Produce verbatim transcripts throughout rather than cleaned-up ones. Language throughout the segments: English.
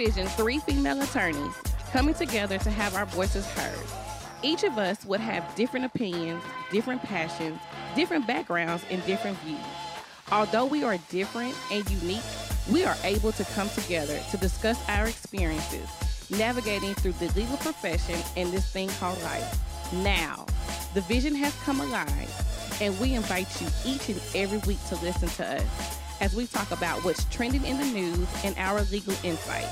envision three female attorneys coming together to have our voices heard. Each of us would have different opinions, different passions, different backgrounds, and different views. Although we are different and unique, we are able to come together to discuss our experiences, navigating through the legal profession and this thing called life. Now, the vision has come alive, and we invite you each and every week to listen to us as we talk about what's trending in the news and our legal insight,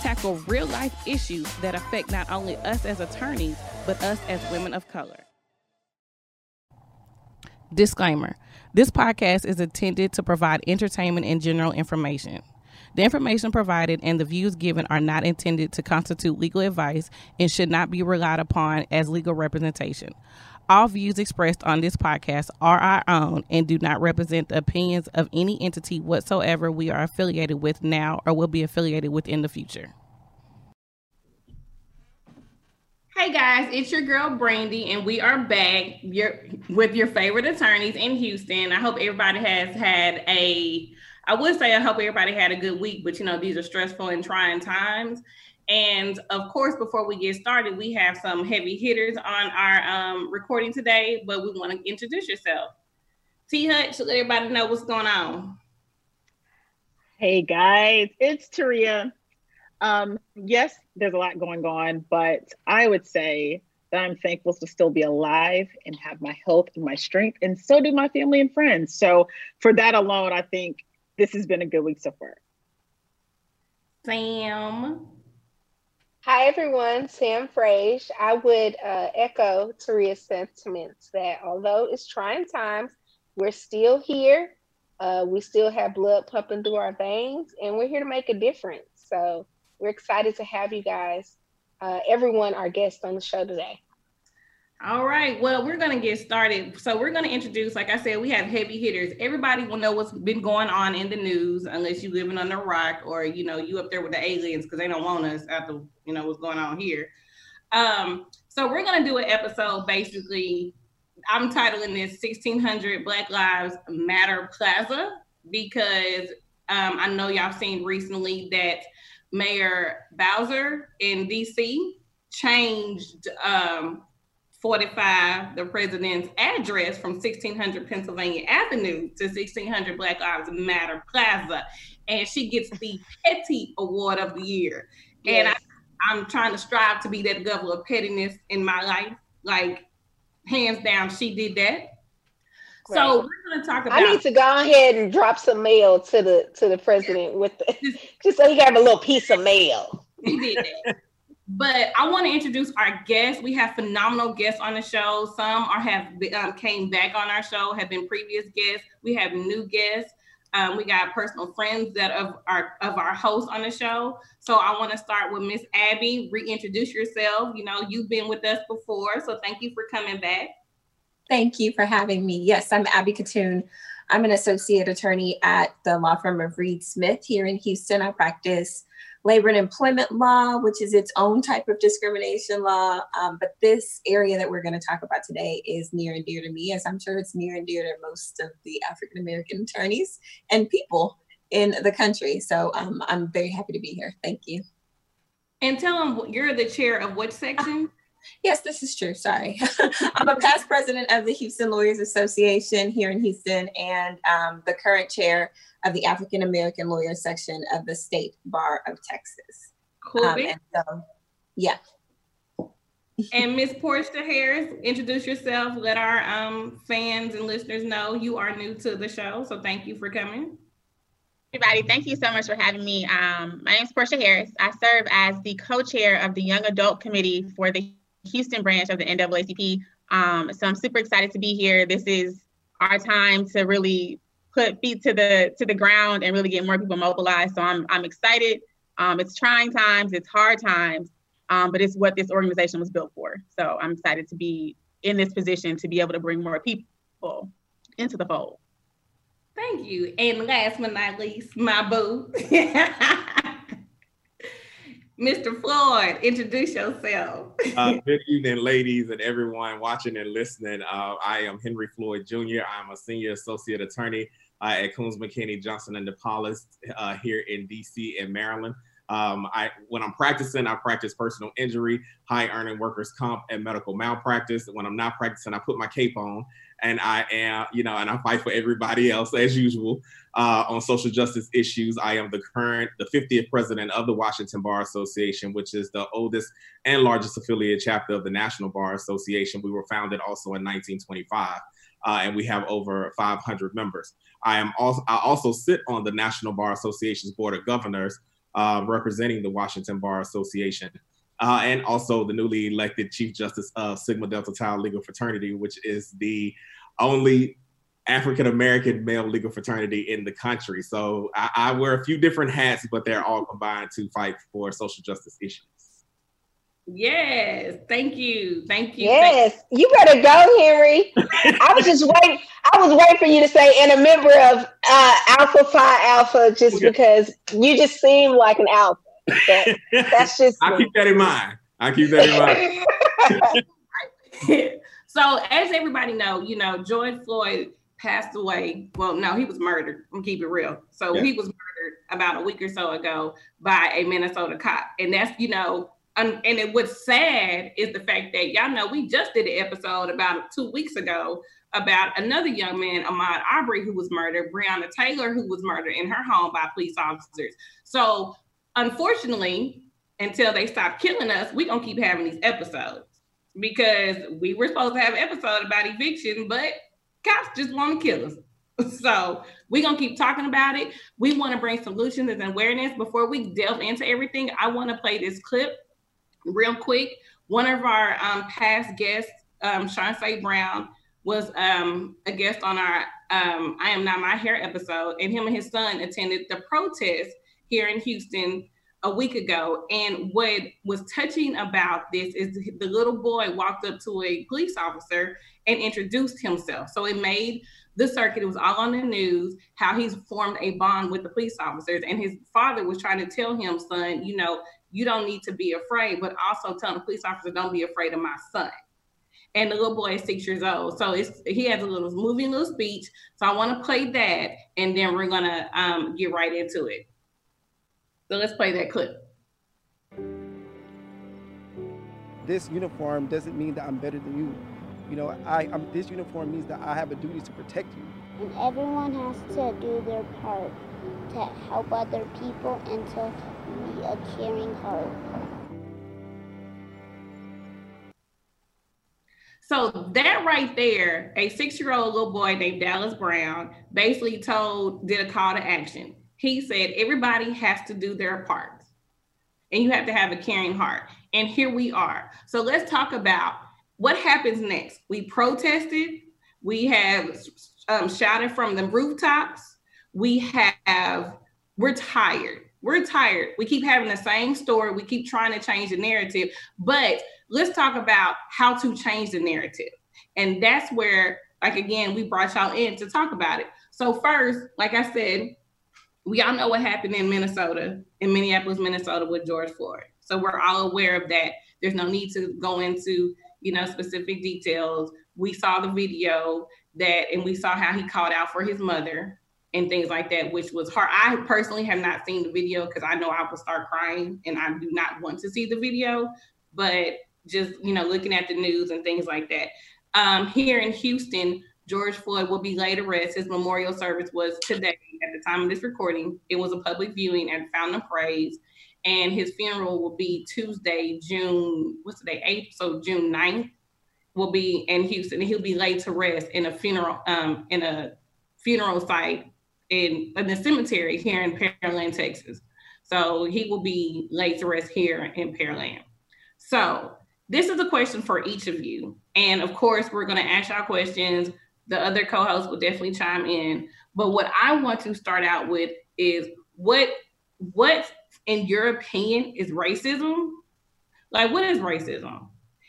tackle real-life issues that affect not only us as attorneys, but us as women of color. Disclaimer: this podcast is intended to provide entertainment and general information. The information provided and the views given are not intended to constitute legal advice and should not be relied upon as legal representation. All views expressed on this podcast are our own and do not represent the opinions of any entity whatsoever we are affiliated with now or will be affiliated with in the future. Hey guys, it's your girl Brandy, and we are back your, with your favorite attorneys in Houston. I hope everybody has had a... I would say I hope everybody had a good week, but you know, these are stressful and trying times. And of course, before we get started, we have some heavy hitters on our um, recording today, but we want to introduce yourself. T-Hutch, let everybody know what's going on. Hey guys, it's Taria. Um, yes, there's a lot going on, but I would say that I'm thankful to still be alive and have my health and my strength, and so do my family and friends. So for that alone, I think this has been a good week so far. Sam. Hi, everyone. Sam Frage. I would uh, echo Taria's sentiments that although it's trying times, we're still here. Uh, we still have blood pumping through our veins, and we're here to make a difference. So we're excited to have you guys, uh, everyone, our guests on the show today. All right, well, we're going to get started. So we're going to introduce, like I said, we have heavy hitters. Everybody will know what's been going on in the news, unless you're living under a rock or, you know, you up there with the aliens because they don't want us after, you know, what's going on here. Um, so we're going to do an episode, basically, I'm titling this sixteen hundred Black Lives Matter Plaza, because um, I know y'all seen recently that Mayor Bowser in D C changed um, forty-five, the president's address, from sixteen hundred Pennsylvania Avenue to sixteen hundred Black Lives Matter Plaza. And she gets the Petty Award of the Year. Yes. And I, I'm trying to strive to be that level of pettiness in my life. Like, hands down, she did that. Great. So we're going to talk about... I need to go ahead and drop some mail to the to the president with the, just so he can have a little piece of mail. He did that. But I want to introduce our guests. We have phenomenal guests on the show. Some are have um, came back on our show, have been previous guests. We have new guests. Um, we got personal friends that of our of our hosts on the show. So I want to start with Miss Abby. Reintroduce yourself. You know, you've been with us before, so thank you for coming back. Thank you for having me. Yes, I'm Abby Kotun. I'm an associate attorney at the law firm of Reed Smith here in Houston. I practice labor and employment law, which is its own type of discrimination law. Um, but this area that we're going to talk about today is near and dear to me, as I'm sure it's near and dear to most of the African-American attorneys and people in the country. So um, I'm very happy to be here. Thank you. And tell them you're the chair of what section? Yes, this is true. Sorry. I'm a past president of the Houston Lawyers Association here in Houston, and um, the current chair of the African American Lawyer section of the State Bar of Texas. Cool. Um, and so, yeah. And Miss Portia Harris, introduce yourself. Let our um, fans and listeners know you are new to the show, so thank you for coming. Everybody, thank you so much for having me. Um, my name is Portia Harris. I serve as the co-chair of the Young Adult Committee for the Houston branch of the N double A C P. Um, so I'm super excited to be here. This is our time to really put feet to the to the ground and really get more people mobilized. So I'm I'm excited. Um, it's trying times, it's hard times, um, but it's what this organization was built for. So I'm excited to be in this position to be able to bring more people into the fold. Thank you. And last but not least, my boo. Mister Floyd, introduce yourself. uh, good evening, ladies and everyone watching and listening. Uh, I am Henry Floyd, Junior I'm a senior associate attorney uh, at Coons McKinney Johnson and DePaulis uh, here in D C and Maryland. Um, I, when I'm practicing, I practice personal injury, high earning workers comp, and medical malpractice. When I'm not practicing, I put my cape on and I am, you know, and I fight for everybody else as usual uh, on social justice issues. I am the current, the fiftieth president of the Washington Bar Association, which is the oldest and largest affiliate chapter of the National Bar Association. We were founded also in nineteen twenty-five. Uh, and we have over five hundred members. I am also I also sit on the National Bar Association's Board of Governors, uh, representing the Washington Bar Association, uh, and also the newly elected Chief Justice of Sigma Delta Tau Legal Fraternity, which is the only African-American male legal fraternity in the country. So I, I wear a few different hats, but they're all combined to fight for social justice issues. Yes, thank you, thank you. Yes, thank you. You better go, Henry. I was just waiting. I was waiting for you to say, and a member of uh, Alpha Phi Alpha, just okay. because you just seem like an alpha. That, that's just. I keep that in mind. I keep that in mind. So, as everybody know, you know, George Floyd passed away. Well, no, he was murdered. I'm keep it real. So yeah. he was murdered about a week or so ago by a Minnesota cop, and that's you know. And, and it, what's sad is the fact that y'all know we just did an episode about two weeks ago about another young man, Ahmaud Arbery, who was murdered, Breonna Taylor, who was murdered in her home by police officers. So unfortunately, until they stop killing us, we're going to keep having these episodes because we were supposed to have an episode about eviction, but cops just want to kill us. So we're going to keep talking about it. We want to bring solutions and awareness. Before we delve into everything, I want to play this clip. Real quick, one of our um, past guests, um, Sean Brown, was um, a guest on our um, I Am Not My Hair episode, and him and his son attended the protest here in Houston a week ago. And what was touching about this is the little boy walked up to a police officer and introduced himself. So it made the circuit. It was all on the news, how he's formed a bond with the police officers. And his father was trying to tell him, son, you know, you don't need to be afraid, but also tell the police officer, don't be afraid of my son. And the little boy is six years old. So it's, he has a little moving little speech. So I want to play that, and then we're going to um, get right into it. So let's play that clip. This uniform doesn't mean that I'm better than you. You know, I I'm, this uniform means that I have a duty to protect you. And everyone has to do their part to help other people and to be a caring heart. So that right there, a six-year-old little boy named Dallas Brown basically told, did a call to action. He said, everybody has to do their part, and you have to have a caring heart. And here we are. So let's talk about what happens next. We protested. We have um, shouted from the rooftops. We have, we're tired. We're tired. We keep having the same story. We keep trying to change the narrative, but let's talk about how to change the narrative. And that's where, like, again, we brought y'all in to talk about it. So first, like I said, we all know what happened in Minnesota, in Minneapolis, Minnesota with George Floyd. So we're all aware of that. There's no need to go into, you know, specific details. We saw the video that, and we saw how he called out for his mother and things like that, which was hard. I personally have not seen the video because I know I would start crying and I do not want to see the video, but just, you know, looking at the news and things like that. Um, here in Houston, George Floyd will be laid to rest. His memorial service was today at the time of this recording. It was a public viewing at Fountain of Praise, and his funeral will be Tuesday, June, what's today, eighth? So June ninth will be in Houston, and he'll be laid to rest in a funeral, um, in a funeral site in, in the cemetery here in Pearland, Texas. So he will be laid to rest here in Pearland. So this is a question for each of you. And of course, we're gonna ask y'all questions. The other co-hosts will definitely chime in. But what I want to start out with is what, what in your opinion is racism? Like, what is racism?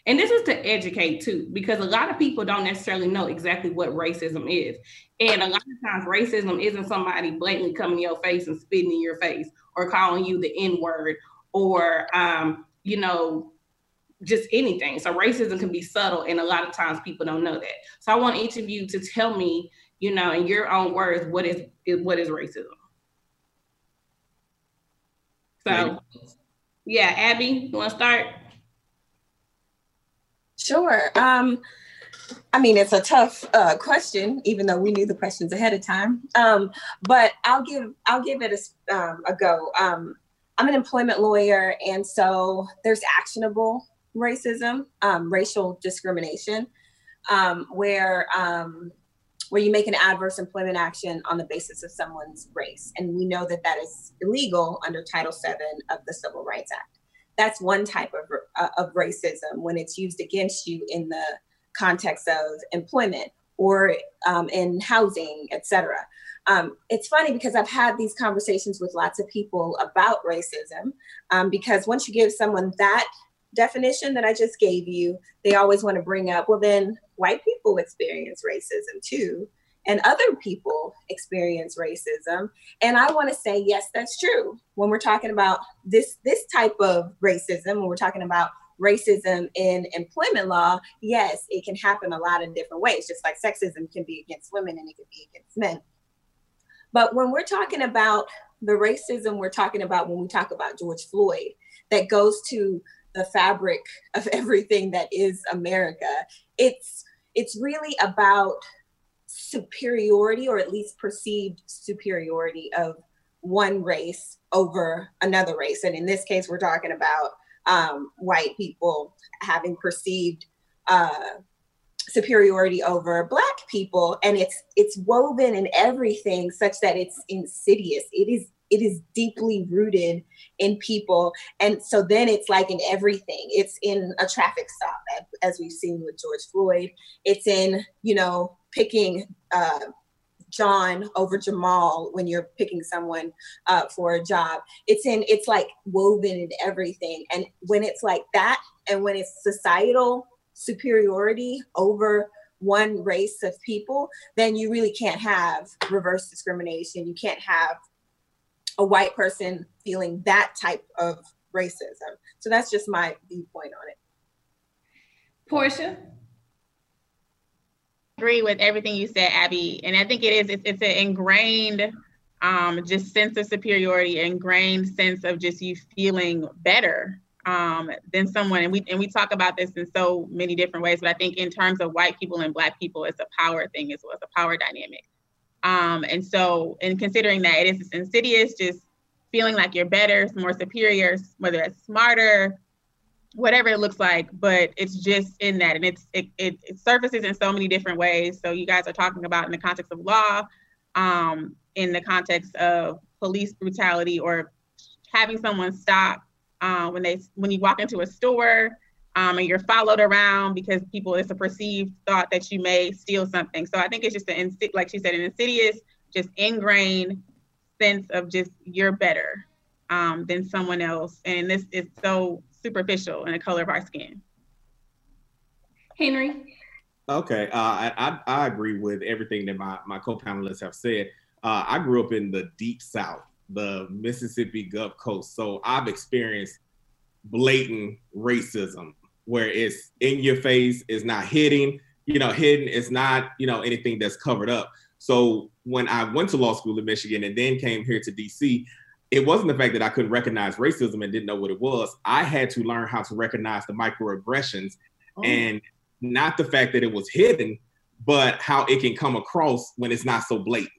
And this is to educate too, because a lot of people don't necessarily know exactly what racism is. And a lot of times racism isn't somebody blatantly coming in your face and spitting in your face or calling you the N-word or, um, you know, just anything. So racism can be subtle, and a lot of times people don't know that. So I want each of you to tell me, you know, in your own words, what is, what is racism? So, yeah, Abby, you want to start? Sure. Um, I mean, it's a tough uh, question, even though we knew the questions ahead of time. Um, but I'll give I'll give it a, um, a go. Um, I'm an employment lawyer, and so there's actionable racism, um, racial discrimination, um, where um, where you make an adverse employment action on the basis of someone's race, and we know that that is illegal under Title seven of the Civil Rights Act. That's one type of uh, of racism, when it's used against you in the context of employment or um, in housing, et cetera. Um, it's funny because I've had these conversations with lots of people about racism, um, because once you give someone that definition that I just gave you, they always want to bring up, well, then white people experience racism too, and other people experience racism. And I want to say, yes, that's true. When we're talking about this, this type of racism, when we're talking about racism in employment law, yes, it can happen a lot in different ways, just like sexism can be against women and it can be against men. But when we're talking about the racism we're talking about when we talk about George Floyd, that goes to the fabric of everything that is America, it's it's really about superiority, or at least perceived superiority, of one race over another race. And in this case, we're talking about um, white people having perceived uh, superiority over Black people. And it's it's woven in everything such that it's insidious. It is It is deeply rooted in people. And so then it's like in everything. It's in a traffic stop, as we've seen with George Floyd. It's in, you know, picking uh, John over Jamal when you're picking someone uh, for a job. It's in, it's like woven in everything. And when it's like that, and when it's societal superiority over one race of people, then you really can't have reverse discrimination. You can't have a white person feeling that type of racism. So that's just my viewpoint on it. Portia? I agree with everything you said, Abby. And I think it is, it's, it's an ingrained um, just sense of superiority, ingrained sense of just you feeling better um, than someone. And we, and we talk about this in so many different ways, but I think in terms of white people and Black people, it's a power thing as well. It's a power dynamic. Um, and so in considering that, it is insidious, just feeling like you're better, more superior, whether it's smarter, whatever it looks like, but it's just in that. And it's, it, it, it surfaces in so many different ways. So you guys are talking about in the context of law, um, in the context of police brutality, or having someone stop uh, when they when you walk into a store, Um, and you're followed around because people, it's a perceived thought that you may steal something. So I think it's just, an like she said, an insidious, just ingrained sense of just you're better um, than someone else. And this is so superficial in the color of our skin. Henry. Okay, uh, I, I, I agree with everything that my, my co-panelists have said. Uh, I grew up in the Deep South, the Mississippi Gulf Coast. So I've experienced blatant racism, where it's in your face, it's not hitting, you know, hidden, it's not, you know, anything that's covered up. So when I went to law school in Michigan and then came here to D C, it wasn't the fact that I couldn't recognize racism and didn't know what it was. I had to learn how to recognize the microaggressions oh. and not the fact that it was hidden, but how it can come across when it's not so blatant,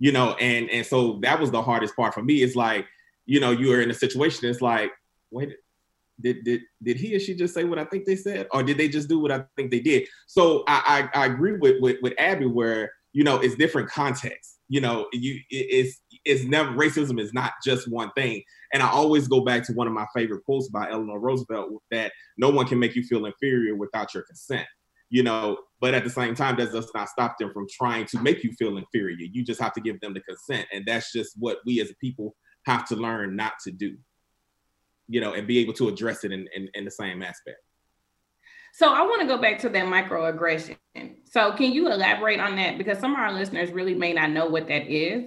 you know? And, and so that was the hardest part for me. It's like, you know, you are in a situation, it's like, wait, Did, did did he or she just say what I think they said? Or did they just do what I think they did? So I, I, I agree with, with with Abby, where, you know, it's different contexts. You know, you it, it's, it's never, racism is not just one thing. And I always go back to one of my favorite quotes by Eleanor Roosevelt, that no one can make you feel inferior without your consent, you know, but at the same time, that does not stop them from trying to make you feel inferior. You just have to give them the consent. And that's just what we as a people have to learn not to do, you know, and be able to address it in, in, in the same aspect. So I want to go back to that microaggression. So can you elaborate on that? Because some of our listeners really may not know what that is.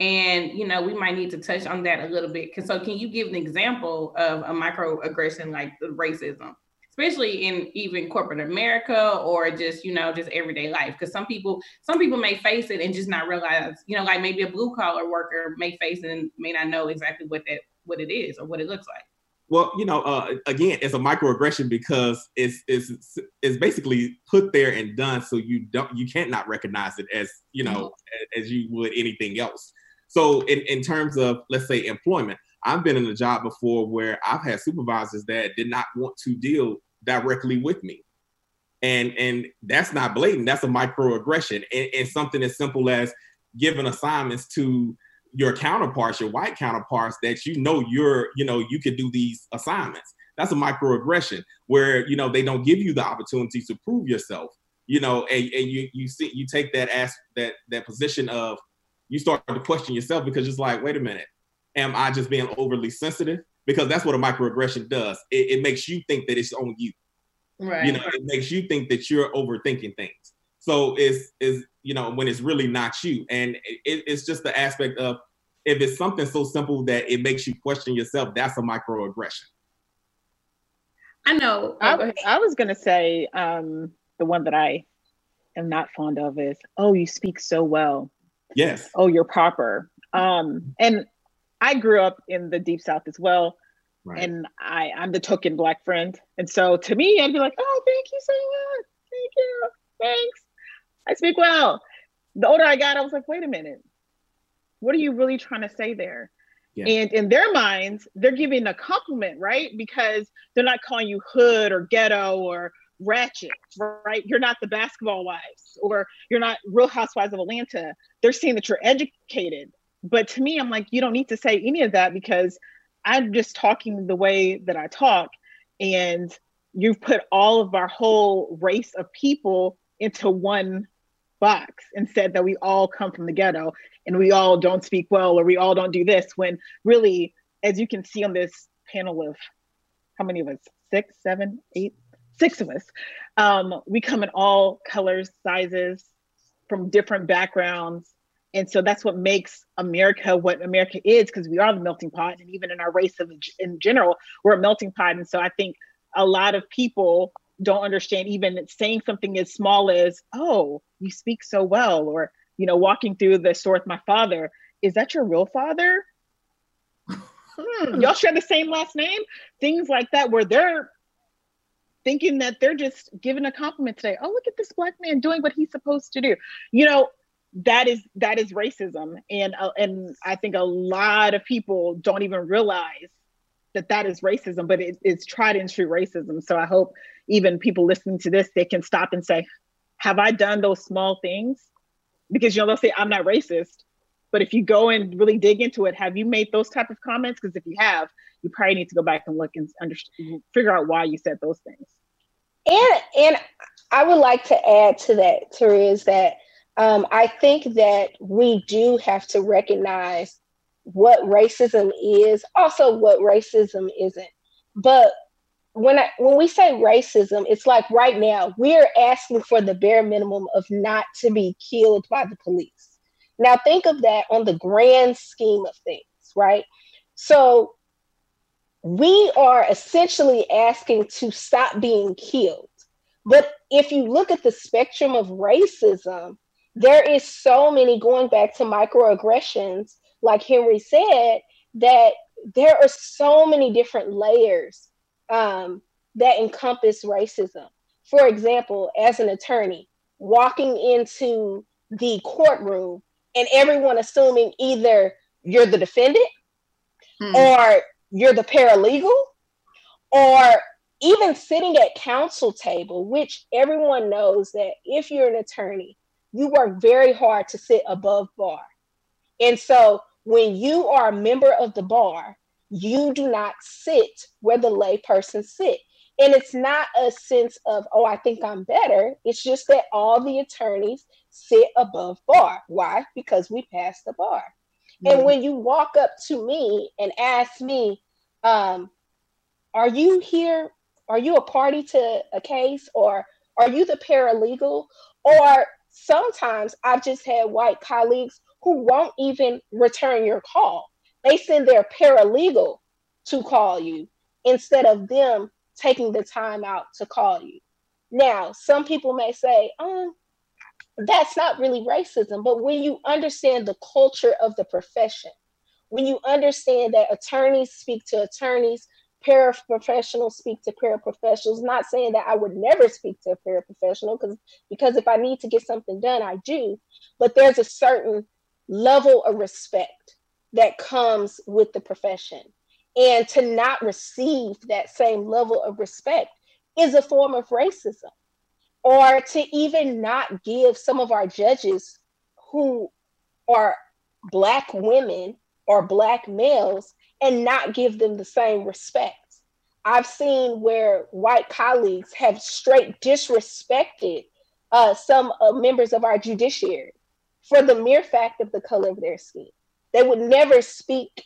And, you know, we might need to touch on that a little bit. So can you give an example of a microaggression like racism, especially in even corporate America, or just, you know, just everyday life? Because some people, some people may face it and just not realize, you know, like maybe a blue collar worker may face it and may not know exactly what that what it is or what it looks like. Well, you know, uh, again, it's a microaggression because it's it's it's basically put there and done so you don't you can't not recognize it as, you know, mm-hmm. as, as you would anything else. So in, in terms of, let's say, employment, I've been in a job before where I've had supervisors that did not want to deal directly with me. And and that's not blatant. That's a microaggression. And, and something as simple as giving assignments to your counterparts, your white counterparts, that you know you're, you know, you could do these assignments. That's a microaggression where, you know, they don't give you the opportunity to prove yourself, you know, and, and you you see you take that as that that position of you start to question yourself because it's like, wait a minute, am I just being overly sensitive? Because that's what a microaggression does. It, it makes you think that it's on you. Right. You know, it makes you think that you're overthinking things. So it's, it's, you know, when it's really not you. And it, it's just the aspect of if it's something so simple that it makes you question yourself, that's a microaggression. I know. I, I was going to say um, the one that I am not fond of is, oh, you speak so well. Yes. Oh, you're proper. Um, and I grew up in the Deep South as well. Right. And I, I'm the token Black friend. And so to me, I'd be like, oh, thank you so much. Thank you. Thanks. I speak well. The older I got, I was like, wait a minute. What are you really trying to say there? Yeah. And in their minds, they're giving a compliment, right? Because they're not calling you hood or ghetto or ratchet, right? You're not the Basketball Wives or you're not Real Housewives of Atlanta. They're seeing that you're educated. But to me, I'm like, you don't need to say any of that because I'm just talking the way that I talk. And you've put all of our whole race of people into one box and said that we all come from the ghetto and we all don't speak well, or we all don't do this, when really, as you can see on this panel of how many of us, six, seven, eight, six of us, um, we come in all colors, sizes, from different backgrounds. And so that's what makes America what America is, because we are the melting pot. And even in our race of, in general, we're a melting pot. And so I think a lot of people don't understand even saying something as small as, oh, you speak so well, or, you know, walking through the store with my father. Is that your real father? Hmm. Y'all share the same last name? Things like that, where they're thinking that they're just giving a compliment today. Oh, look at this Black man doing what he's supposed to do. You know, that is that is racism. And, uh, and I think a lot of people don't even realize that that is racism, but it, it's tried and true racism. So I hope even people listening to this, they can stop and say, have I done those small things? Because, you know, they'll say, I'm not racist. But if you go and really dig into it, have you made those type of comments? Because if you have, you probably need to go back and look and understand, figure out why you said those things. And, and I would like to add to that, Tari, is that um, I think that we do have to recognize what racism is, also what racism isn't. But when I, when we say racism, it's like right now, we're asking for the bare minimum of not to be killed by the police. Now think of that on the grand scheme of things, right? So we are essentially asking to stop being killed. But if you look at the spectrum of racism, there is so many, going back to microaggressions, like Henry said, that there are so many different layers um, that encompass racism. For example, as an attorney, walking into the courtroom and everyone assuming either you're the defendant hmm. or you're the paralegal, or even sitting at counsel table, which everyone knows that if you're an attorney, you work very hard to sit above bar. And so when you are a member of the bar, you do not sit where the lay persons sit. And it's not a sense of, oh, I think I'm better. It's just that all the attorneys sit above bar. Why? Because we pass the bar. Mm-hmm. And when you walk up to me and ask me, um, are you here? Are you a party to a case? Or are you the paralegal? Or sometimes I've just had white colleagues who won't even return your call. They send their paralegal to call you instead of them taking the time out to call you. Now, some people may say, um, that's not really racism, but when you understand the culture of the profession, when you understand that attorneys speak to attorneys, paraprofessionals speak to paraprofessionals, not saying that I would never speak to a paraprofessional, because because if I need to get something done, I do, but there's a certain level of respect that comes with the profession. And to not receive that same level of respect is a form of racism. Or to even not give some of our judges who are Black women or Black males and not give them the same respect. I've seen where white colleagues have straight disrespected uh, some uh, members of our judiciary for the mere fact of the color of their skin. They would never speak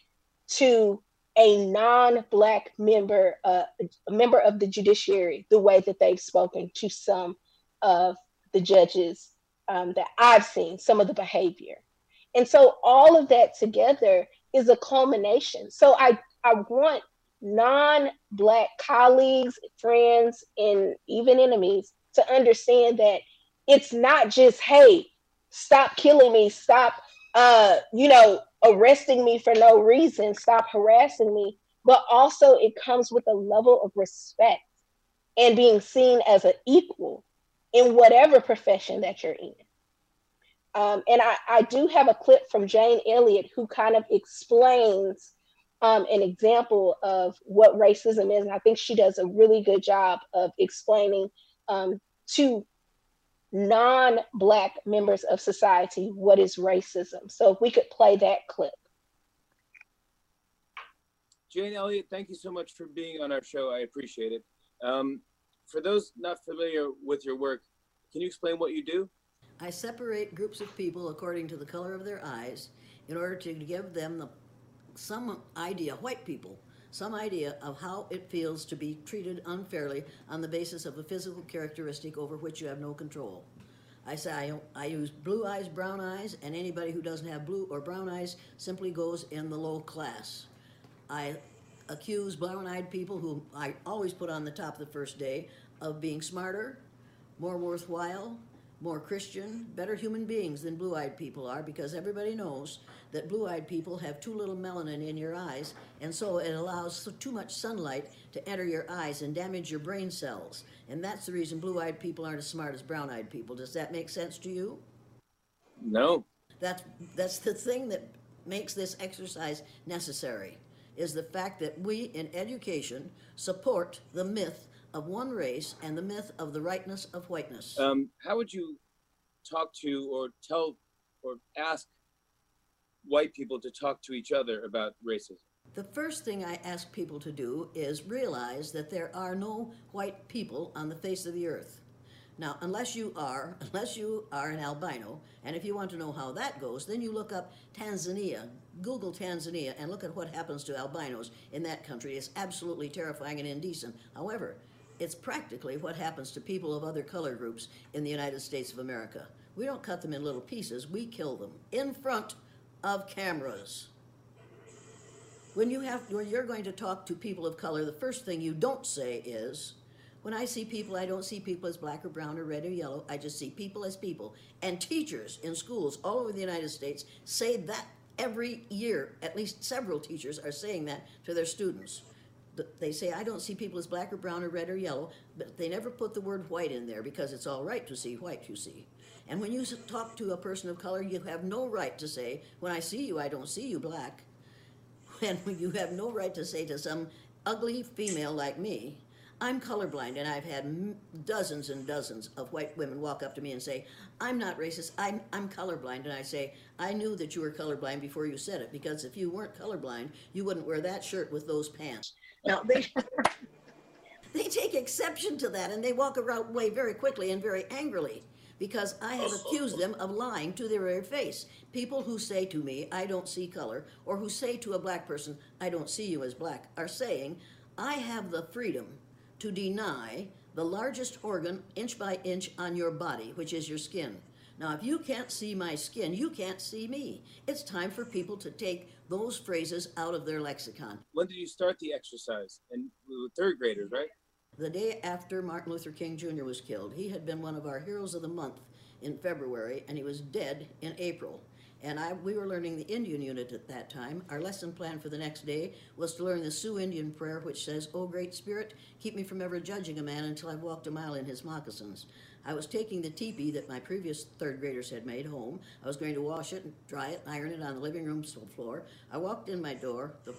to a non-Black member, uh, a member of the judiciary, the way that they've spoken to some of the judges um, that I've seen, some of the behavior. And so all of that together is a culmination. So I, I want non-Black colleagues, friends, and even enemies to understand that it's not just, hey, stop killing me, stop, uh, you know, arresting me for no reason, stop harassing me, but also it comes with a level of respect and being seen as an equal in whatever profession that you're in. Um, and I, I do have a clip from Jane Elliott who kind of explains um, an example of what racism is. And I think she does a really good job of explaining um, to non-Black members of society what is racism. So if we could play that clip. Jane Elliott, thank you so much for being on our show. I appreciate it. Um, for those not familiar with your work, can you explain what you do? I separate groups of people according to the color of their eyes in order to give them the, some idea, white people, some idea of how it feels to be treated unfairly on the basis of a physical characteristic over which you have no control. I say I, I use blue eyes, brown eyes, and anybody who doesn't have blue or brown eyes simply goes in the low class. I accuse brown-eyed people, who I always put on the top the first day, of being smarter, more worthwhile, more Christian, better human beings than blue-eyed people are, because everybody knows that blue-eyed people have too little melanin in your eyes, and so it allows too much sunlight to enter your eyes and damage your brain cells. And that's the reason blue-eyed people aren't as smart as brown-eyed people. Does that make sense to you? No. That's, that's the thing that makes this exercise necessary, is the fact that we in education support the myth of one race and the myth of the rightness of whiteness. Um, how would you talk to or tell or ask white people to talk to each other about racism? The first thing I ask people to do is realize that there are no white people on the face of the earth. Now, unless you are, unless you are an albino, and if you want to know how that goes, then you look up Tanzania, Google Tanzania, and look at what happens to albinos in that country. It's absolutely terrifying and indecent. However, it's practically what happens to people of other color groups in the United States of America. We don't cut them in little pieces, we kill them in front of cameras. When you have, when you're going to talk to people of color, the first thing you don't say is, when I see people, I don't see people as black or brown or red or yellow. I just see people as people. And teachers in schools all over the United States say that every year. At least several teachers are saying that to their students. They say, I don't see people as black or brown or red or yellow, but they never put the word white in there, because it's all right to see white, you see. And when you talk to a person of color, you have no right to say, when I see you, I don't see you black. And you have no right to say to some ugly female like me, I'm colorblind, and I've had m dozens and dozens of white women walk up to me and say, I'm not racist, I'm, I'm colorblind. And I say, I knew that you were colorblind before you said it, because if you weren't colorblind, you wouldn't wear that shirt with those pants. Now, they, they take exception to that, and they walk around way very quickly and very angrily, because I have accused them of lying to their very face. People who say to me, I don't see color, or who say to a black person, I don't see you as black, are saying, I have the freedom to deny the largest organ inch by inch on your body, which is your skin. Now, if you can't see my skin, you can't see me. It's time for people to take those phrases out of their lexicon. When did you start the exercise? And we were third graders, right? The day after Martin Luther King Junior was killed. He had been one of our heroes of the month in February, and he was dead in April. and I, we were learning the Indian unit at that time. Our lesson plan for the next day was to learn the Sioux Indian prayer, which says, "O Great Spirit, keep me from ever judging a man until I've walked a mile in his moccasins." I was taking the teepee that my previous third graders had made home. I was going to wash it and dry it and iron it on the living room floor. I walked in my door. The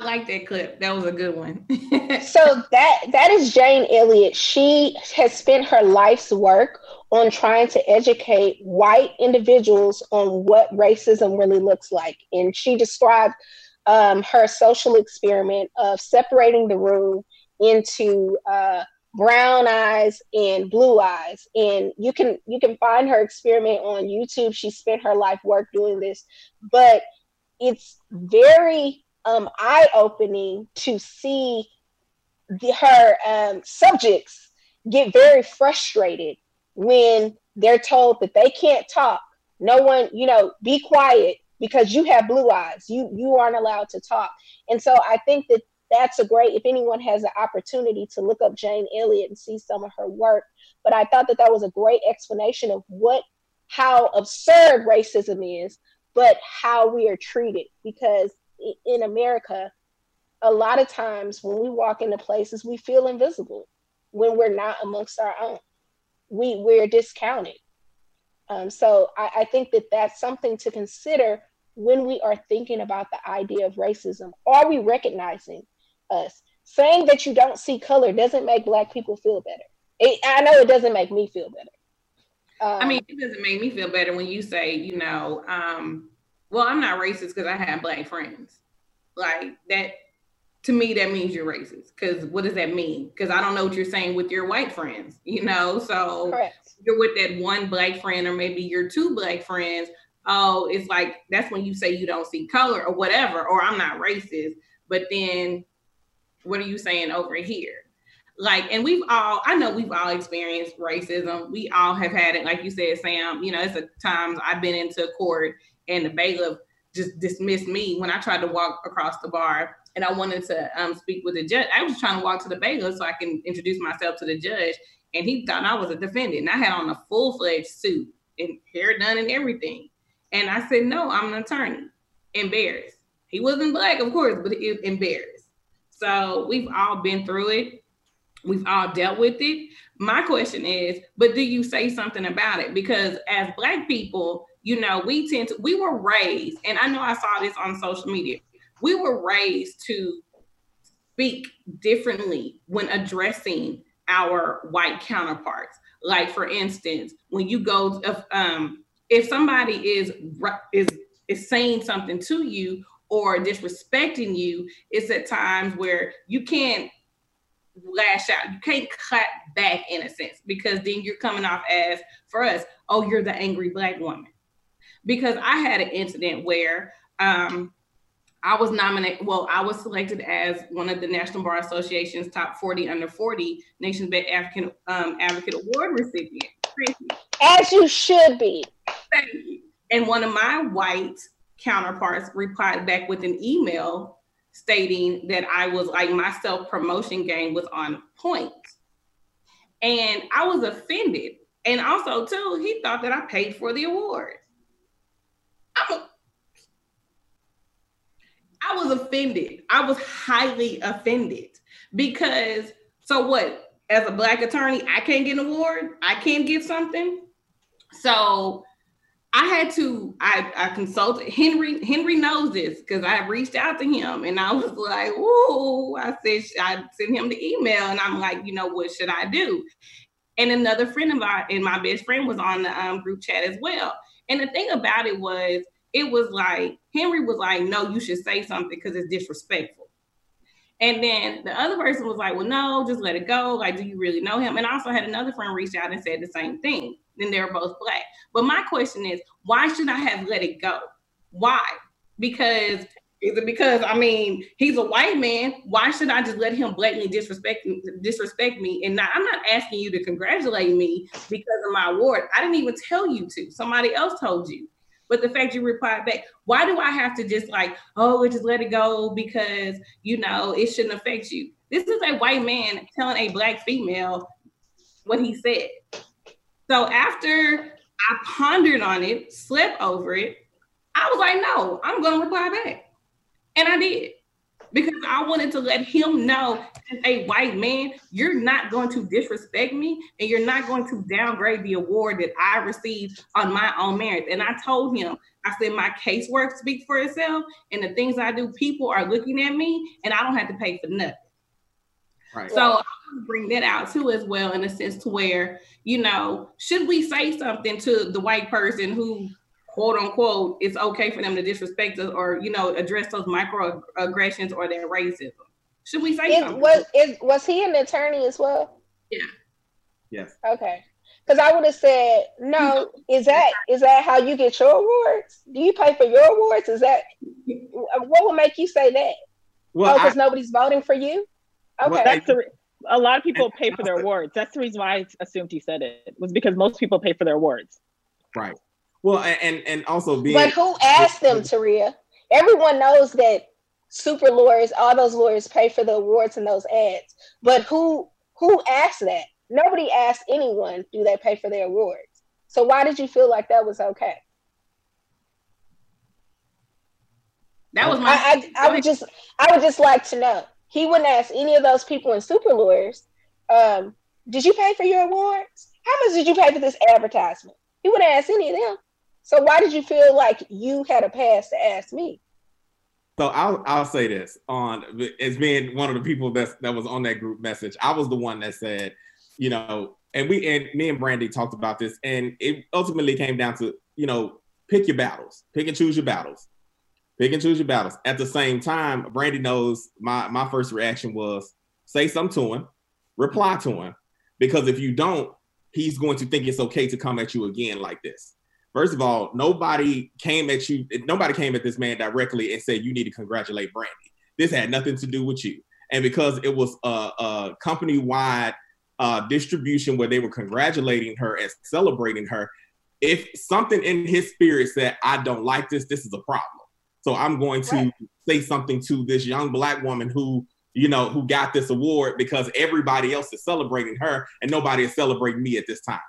I like that clip. That was a good one. So that that is Jane Elliott. She has spent her life's work on trying to educate white individuals on what racism really looks like. And she described um, her social experiment of separating the room into uh, brown eyes and blue eyes. And you can you can find her experiment on YouTube. She spent her life work doing this, but it's very Um, eye-opening to see the, her um, subjects get very frustrated when they're told that they can't talk. No one, you know, be quiet because you have blue eyes. You you aren't allowed to talk. And so I think that that's a great, if anyone has an opportunity to look up Jane Elliott and see some of her work. But I thought that that was a great explanation of what, how absurd racism is, but how we are treated, because in America, a lot of times when we walk into places, we feel invisible when we're not amongst our own. We, we're discounted. Um, so I, I think that that's something to consider when we are thinking about the idea of racism. Are we recognizing us? Saying that you don't see color doesn't make Black people feel better. It, I know it doesn't make me feel better. Um, I mean, it doesn't make me feel better when you say, you know, um, well, I'm not racist because I have Black friends. Like, that, to me, that means you're racist. Because what does that mean? Because I don't know what you're saying with your white friends, you know? So correct. You're with that one Black friend, or maybe your two Black friends. Oh, it's like, that's when you say you don't see color or whatever, or I'm not racist. But then what are you saying over here? Like, and we've all, I know we've all experienced racism. We all have had it. Like you said, Sam, you know, it's a times I've been into court and the bailiff just dismissed me when I tried to walk across the bar and I wanted to um, speak with the judge. I was trying to walk to the bailiff so I can introduce myself to the judge, and he thought I was a defendant. And I had on a full-fledged suit and hair done and everything. And I said, no, I'm an attorney. Embarrassed. He wasn't Black, of course, but he was embarrassed. So we've all been through it. We've all dealt with it. My question is, but do you say something about it? Because as Black people, you know, we tend to, we were raised, and I know I saw this on social media, we were raised to speak differently when addressing our white counterparts. Like, for instance, when you go, if, um, if somebody is, is, is saying something to you or disrespecting you, it's at times where you can't lash out. You can't clap back, in a sense, because then you're coming off as, for us, oh, you're the angry Black woman. Because I had an incident where um, I was nominated, well, I was selected as one of the National Bar Association's top forty under forty Nation's Best African um, Advocate Award recipient. As you should be. Thank you. And one of my white counterparts replied back with an email stating that I was, like, my self-promotion game was on point. And I was offended. And also, too, he thought that I paid for the award. I was offended. I was highly offended because, so what, as a Black attorney, I can't get an award. I can't get something. So I had to, I, I consulted Henry. Henry knows this because I reached out to him and I was like, whoa, I said, I sent him the email and I'm like, you know, what should I do? And another friend of mine and my best friend was on the um, group chat as well. And the thing about it was, it was like, Henry was like, no, you should say something because it's disrespectful. And then the other person was like, well, no, just let it go. Like, do you really know him? And I also had another friend reach out and said the same thing. Then they were both Black. But my question is, why should I have let it go? Why? Because, is it because, I mean, he's a white man. Why should I just let him blatantly disrespect, disrespect me? And not, I'm not asking you to congratulate me because of my award. I didn't even tell you to. Somebody else told you. But the fact you replied back, why do I have to just like, oh, just let it go because, you know, it shouldn't affect you? This is a white man telling a Black female what he said. So after I pondered on it, slept over it, I was like, no, I'm going to reply back. And I did, because I wanted to let him know, as a white man, you're not going to disrespect me and you're not going to downgrade the award that I received on my own merit. And I told him, I said, my casework speaks for itself, and the things I do, people are looking at me and I don't have to pay for nothing. Right. So I bring that out too as well, in a sense to where, you know, should we say something to the white person who, quote unquote, it's okay for them to disrespect us or, you know, address those microaggressions or their racism? Should we say is, something? Was, is, was he an attorney as well? Yeah. Yes. Okay. Because I would have said, no, is that is that how you get your awards? Do you pay for your awards? Is that, what would make you say that? Well, oh, because nobody's voting for you? Okay. Well, that's the, a lot of people pay for their awards. That's the reason why I assumed he said it, was because most people pay for their awards. Right. Well, and and also being- But who asked them, Taria? Everyone knows that super lawyers, all those lawyers pay for the awards and those ads. But who who asked that? Nobody asked anyone, do they pay for their awards? So why did you feel like that was okay? That was my- I, I, I would just I would just like to know. He wouldn't ask any of those people in super lawyers, um, did you pay for your awards? How much did you pay for this advertisement? He wouldn't ask any of them. So why did you feel like you had a pass to ask me? So I'll, I'll say this, on as being one of the people that's, that was on that group message, I was the one that said, you know, and we and me and Brandy talked about this, and it ultimately came down to, you know, pick your battles, pick and choose your battles. Pick and choose your battles. At the same time, Brandy knows my, my first reaction was say something to him, reply to him, because if you don't, he's going to think it's okay to come at you again like this. First of all, nobody came at you, nobody came at this man directly and said, you need to congratulate Brandy. This had nothing to do with you. And because it was a, a company-wide uh, distribution where they were congratulating her and celebrating her, if something in his spirit said, I don't like this, this is a problem. So I'm going to right. say something to this young black woman who, you know, who got this award because everybody else is celebrating her and nobody is celebrating me at this time.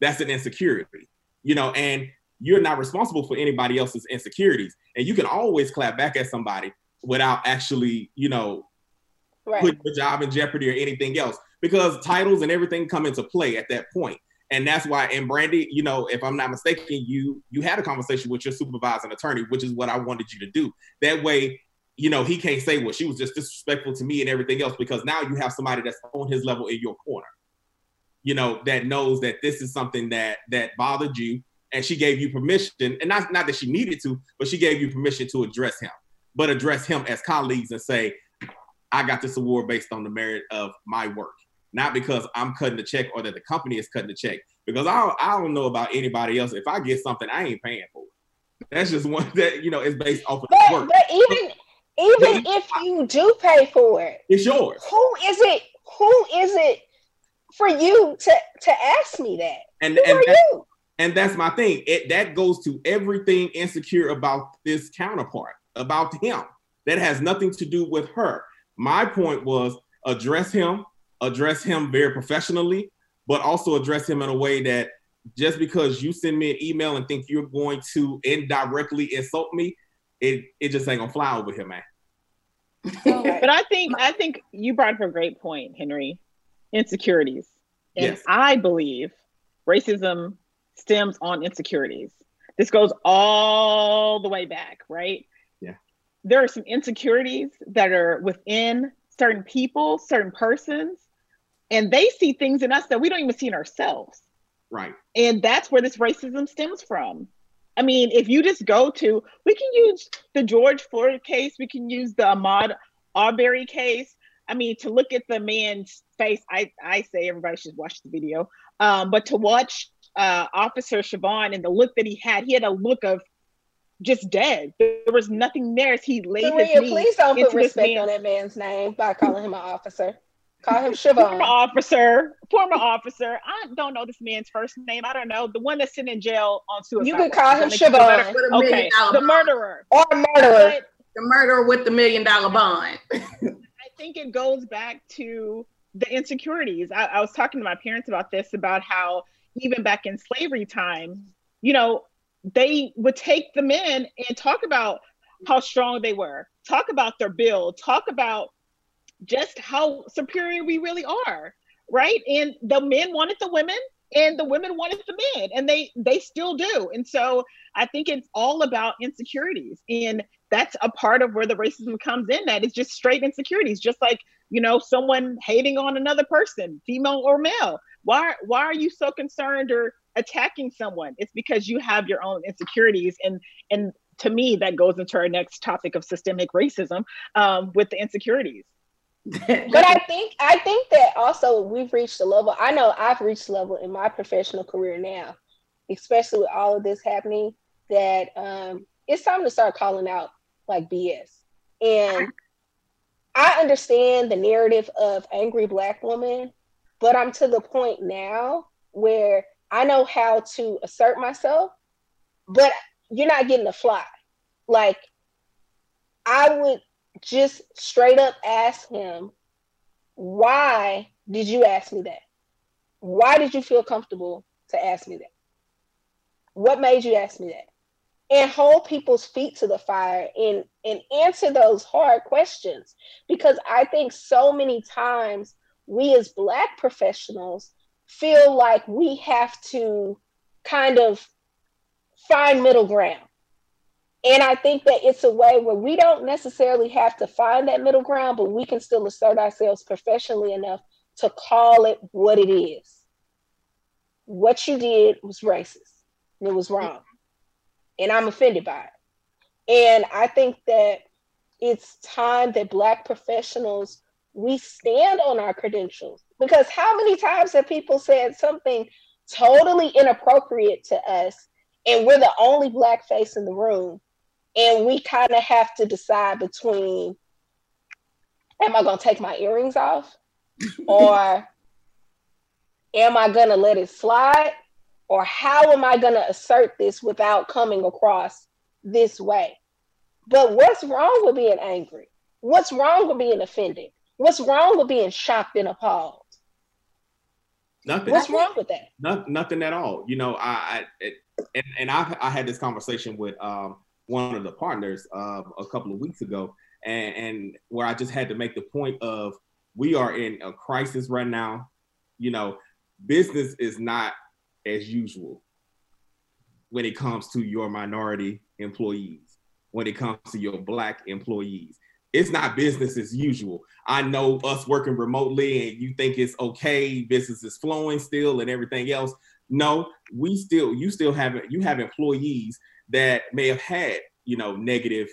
That's an insecurity, you know, and you're not responsible for anybody else's insecurities. And you can always clap back at somebody without actually, you know, right. putting your job in jeopardy or anything else, because titles and everything come into play at that point. And that's why, and Brandy, you know, if I'm not mistaken, you you had a conversation with your supervising attorney, which is what I wanted you to do. That way, you know, he can't say, well, she was just disrespectful to me and everything else, because now you have somebody that's on his level in your corner, you know, that knows that this is something that that bothered you. And she gave you permission, and not, not that she needed to, but she gave you permission to address him, but address him as colleagues and say, I got this award based on the merit of my work. Not because I'm cutting the check or that the company is cutting the check. Because I don't, I don't know about anybody else. If I get something, I ain't paying for it. That's just one that, you know, it's based off of but, the work. But even even if you do pay for it, it's yours. Who is it? Who is it for you to, to ask me that? And, who and are that, you? And that's my thing. It that goes to everything insecure about this counterpart, about him. That has nothing to do with her. My point was address him. Address him very professionally, but also address him in a way that just because you send me an email and think you're going to indirectly insult me, it it just ain't gonna fly over here, man. But I think I think you brought up a great point, Henry. Insecurities, and yes. I believe racism stems on insecurities. This goes all the way back, right? Yeah. There are some insecurities that are within certain people, certain persons. And they see things in us that we don't even see in ourselves. Right. And that's where this racism stems from. I mean, if you just go to, we can use the George Floyd case, we can use the Ahmaud Arbery case. I mean, to look at the man's face, I, I say everybody should watch the video, um, but to watch uh, Officer Siobhan and the look that he had, he had a look of just dead. There was nothing there as he laid Maria, his knees. Please don't put respect on that man's name by calling him an officer. Call him Siobhan. Former officer. Former officer. I don't know this man's first name. I don't know. The one that's sitting in jail on suicide. You could call him Siobhan. Okay. The murderer. Or murderer. But the murderer with the million dollar bond. I think it goes back to the insecurities. I, I was talking to my parents about this, about how even back in slavery time, you know, they would take the men and talk about how strong they were, talk about their build, talk about just how superior we really are, right? And the men wanted the women and the women wanted the men, and they they still do. And so I think it's all about insecurities, and that's a part of where the racism comes in, that it's just straight insecurities, just like, you know, someone hating on another person, female or male. Why, why are you so concerned or attacking someone? It's because you have your own insecurities. And, and to me, that goes into our next topic of systemic racism, um, with the insecurities. But I think, I think that also we've reached a level, I know I've reached a level in my professional career now, especially with all of this happening, that um, it's time to start calling out like B S. And I understand the narrative of angry Black woman, but I'm to the point now where I know how to assert myself, but you're not getting a fly. Like, I would just straight up ask him, why did you ask me that? Why did you feel comfortable to ask me that? What made you ask me that? And hold people's feet to the fire and, and answer those hard questions. Because I think so many times we as Black professionals feel like we have to kind of find middle ground. And I think that it's a way where we don't necessarily have to find that middle ground, but we can still assert ourselves professionally enough to call it what it is. What you did was racist, and it was wrong, and I'm offended by it. And I think that it's time that Black professionals, we stand on our credentials, because how many times have people said something totally inappropriate to us, and we're the only Black face in the room, and we kind of have to decide between, am I going to take my earrings off, or am I going to let it slide, or how am I going to assert this without coming across this way? But what's wrong with being angry? What's wrong with being offended? What's wrong with being shocked and appalled? Nothing. What's wrong with that? Not, nothing at all. You know, I, I it, and, and I, I had this conversation with um, one of the partners uh, a couple of weeks ago, and, and where I just had to make the point of, we are in a crisis right now. You know, business is not as usual when it comes to your minority employees, when it comes to your Black employees. It's not business as usual. I know us working remotely and you think it's okay, business is flowing still and everything else. No, we still, you still have, you have employees that may have had, you know, negative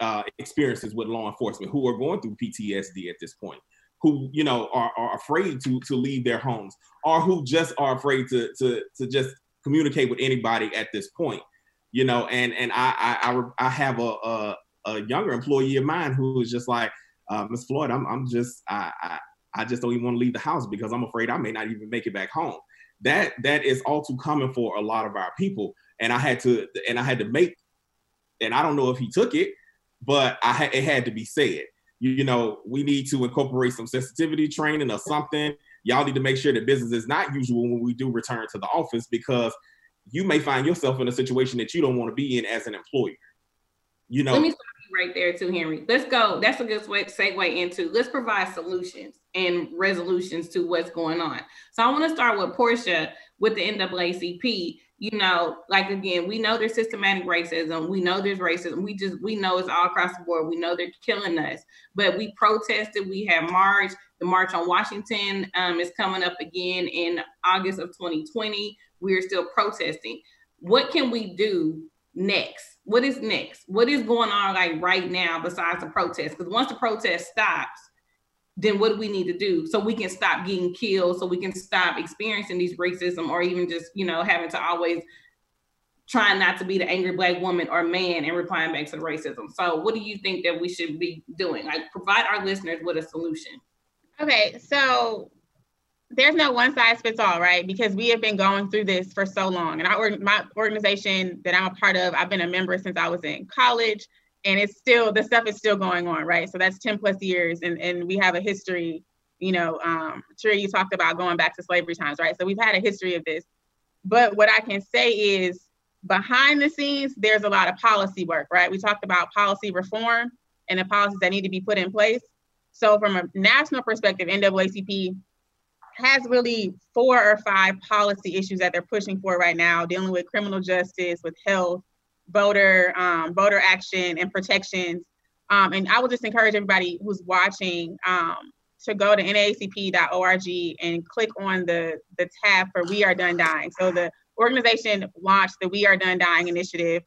uh, experiences with law enforcement, who are going through P T S D at this point, who, you know, are, are afraid to, to leave their homes, or who just are afraid to, to, to just communicate with anybody at this point, you know, and, and I, I, I have a, a a younger employee of mine who was just like, uh, Miz Floyd, I'm, I'm just, I, I, I just don't even want to leave the house because I'm afraid I may not even make it back home. That, that is all too common for a lot of our people. And I had to, and I had to make, and I don't know if he took it, but I ha- it had to be said. You, you know, we need to incorporate some sensitivity training or something. Y'all need to make sure that business is not usual when we do return to the office, because you may find yourself in a situation that you don't want to be in as an employer. You know, let me stop you right there too, Henry. Let's go. That's a good way, segue into, let's provide solutions and resolutions to what's going on. So I want to start with Portia with the N double A C P. You know, like, again, we know there's systematic racism. We know there's racism. We just, we know it's all across the board. We know they're killing us, but we protested. We have march. The March on Washington um, is coming up again in August of twenty twenty. We are still protesting. What can we do next? What is next? What is going on like right now besides the protest? Because once the protest stops, then what do we need to do so we can stop getting killed, so we can stop experiencing these racism, or even just, you know, having to always try not to be the angry Black woman or man and replying back to the racism? So what do you think that we should be doing? Like, provide our listeners with a solution. Okay, so there's no one size fits all, right? Because we have been going through this for so long. And I, my organization that I'm a part of, I've been a member since I was in college, and it's still, the stuff is still going on, right? So that's ten plus years. And, and we have a history, you know, um, Tria, you talked about going back to slavery times, right? So we've had a history of this. But what I can say is behind the scenes, there's a lot of policy work, right? We talked about policy reform and the policies that need to be put in place. So from a national perspective, N double A C P has really four or five policy issues that they're pushing for right now, dealing with criminal justice, with health, voter, um, voter action and protections. Um, and I would just encourage everybody who's watching um, to go to N double A C P dot org and click on the, the tab for We Are Done Dying. So the organization launched the We Are Done Dying initiative,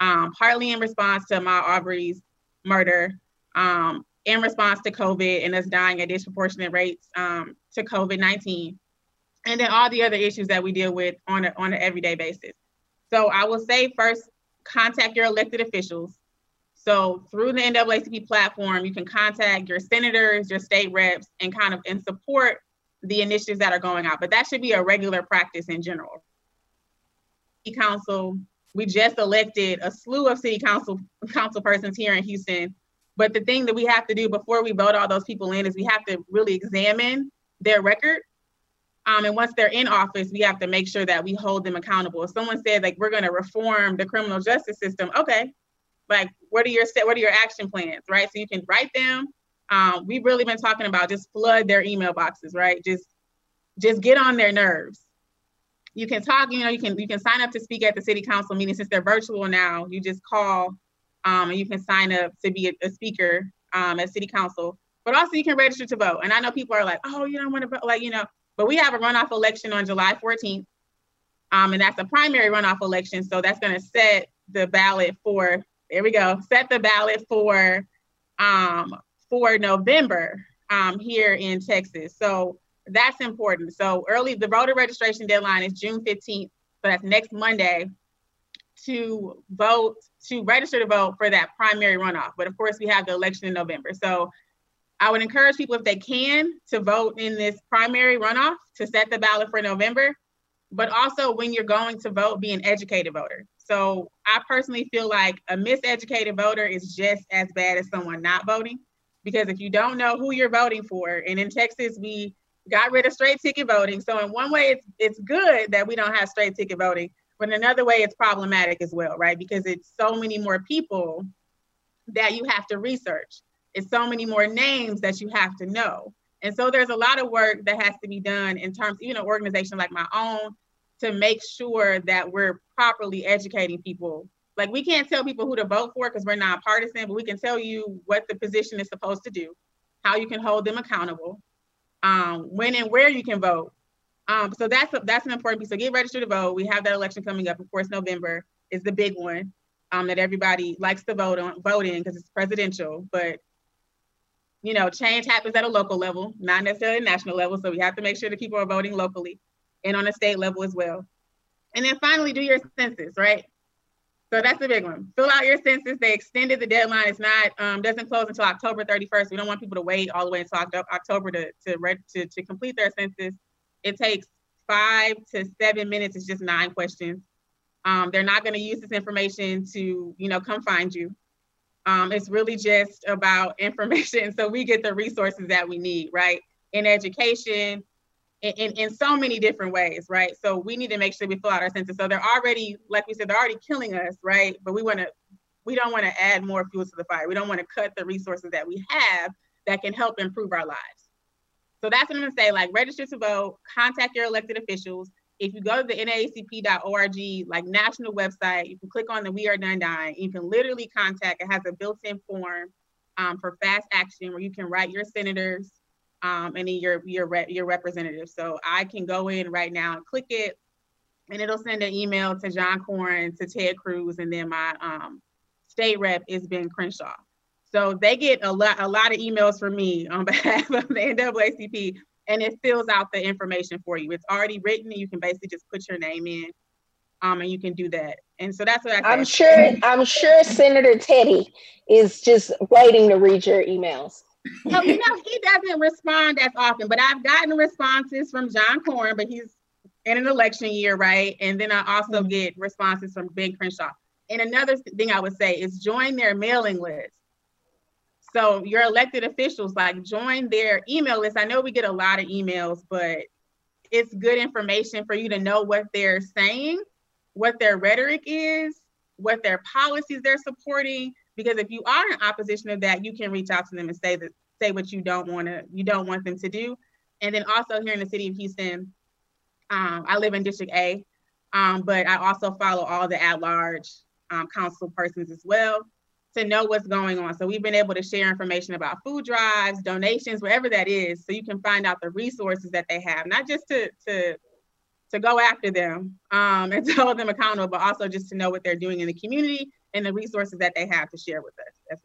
um, partly in response to Ahmaud Arbery's murder, um, in response to COVID and us dying at disproportionate rates um, to COVID nineteen, and then all the other issues that we deal with on a, on an everyday basis. So I will say first, contact your elected officials. So through the N double A C P platform, you can contact your senators, your state reps, and kind of and support the initiatives that are going out. But that should be a regular practice in general. City council, we just elected a slew of city council council persons here in Houston. But the thing that we have to do before we vote all those people in is we have to really examine their record. Um, and once they're in office, we have to make sure that we hold them accountable. If someone said, like, we're going to reform the criminal justice system, okay, like, what are your what are your action plans, right? So you can write them. Um, we've really been talking about just flood their email boxes, right? Just just get on their nerves. You can talk, you know, you can you can sign up to speak at the city council meeting. Since they're virtual now, you just call. Um, and you can sign up to be a, a speaker um, at city council, but also you can register to vote. And I know people are like, oh, you don't want to vote, like, you know, but we have a runoff election on July fourteenth. Um, and that's a primary runoff election. So that's going to set the ballot for, there we go, set the ballot for, um, for November um, here in Texas. So that's important. So early, the voter registration deadline is June fifteenth. So that's next Monday to vote, to register to vote for that primary runoff. But of course we have the election in November. So I would encourage people, if they can, to vote in this primary runoff to set the ballot for November, but also when you're going to vote, be an educated voter. So I personally feel like a miseducated voter is just as bad as someone not voting, because if you don't know who you're voting for, and in Texas, we got rid of straight ticket voting. So in one way, it's, it's good that we don't have straight ticket voting, but in another way, it's problematic as well, right? Because it's so many more people that you have to research. It's so many more names that you have to know. And so there's a lot of work that has to be done in terms, even an organization like my own, to make sure that we're properly educating people. Like, we can't tell people who to vote for because we're nonpartisan, but we can tell you what the position is supposed to do, how you can hold them accountable, um, when and where you can vote. Um, so that's a, that's an important piece. So get registered to vote. We have that election coming up. Of course, November is the big one um, that everybody likes to vote on, vote in, because it's presidential. But, you know, change happens at a local level, not necessarily a national level. So we have to make sure that people are voting locally and on a state level as well. And then finally, do your census, right? So that's the big one. Fill out your census. They extended the deadline. It's not um, doesn't close until October thirty-first. We don't want people to wait all the way until October to to, to, to complete their census. It takes five to seven minutes. It's just nine questions. Um, they're not going to use this information to, you know, come find you. Um, it's really just about information. So we get the resources that we need, right? In education, in, in, in so many different ways, right? So we need to make sure we fill out our census. So they're already, like we said, they're already killing us, right? But we want to, we don't want to add more fuel to the fire. We don't want to cut the resources that we have that can help improve our lives. So that's what I'm gonna say, like, register to vote, contact your elected officials. If you go to the N double A C P dot org, like, national website, you can click on the We Are Done Dying. You can literally contact, it has a built-in form um, for fast action where you can write your senators um, and then your, your, rep, your representatives. So I can go in right now and click it, and it'll send an email to John Corn, to Ted Cruz, and then my um, state rep is Ben Crenshaw. So they get a lot, a lot of emails from me on behalf of the N double A C P, and it fills out the information for you. It's already written, and you can basically just put your name in, um, and you can do that. And so that's what I said. I'm sure, I'm sure Senator Teddy is just waiting to read your emails. Well, you know, he doesn't respond as often, but I've gotten responses from John Corn, but he's in an election year, right? And then I also mm-hmm. get responses from Ben Crenshaw. And another thing I would say is join their mailing list. So your elected officials, like, join their email list. I know we get a lot of emails, but it's good information for you to know what they're saying, what their rhetoric is, what their policies they're supporting. Because if you are in opposition of that, you can reach out to them and say that, say what you don't want to, you don't want them to do. And then also here in the city of Houston, um, I live in District A, um, but I also follow all the at-large um, council persons as well to know what's going on. So we've been able to share information about food drives, donations, whatever that is, so you can find out the resources that they have, not just to to, to go after them um, and to hold them accountable, but also just to know what they're doing in the community and the resources that they have to share with us as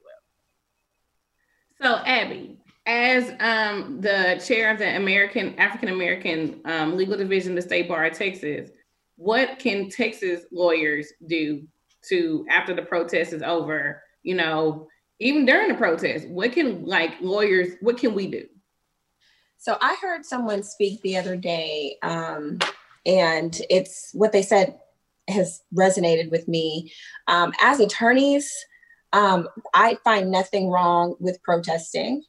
well. So Abby, as um, the chair of the American African American um, Legal Division of the State Bar of Texas, what can Texas lawyers do to, after the protest is over, you know, even during the protest, what can like lawyers, what can we do? So I heard someone speak the other day um, and it's what they said has resonated with me. Um, as attorneys, um, I find nothing wrong with protesting.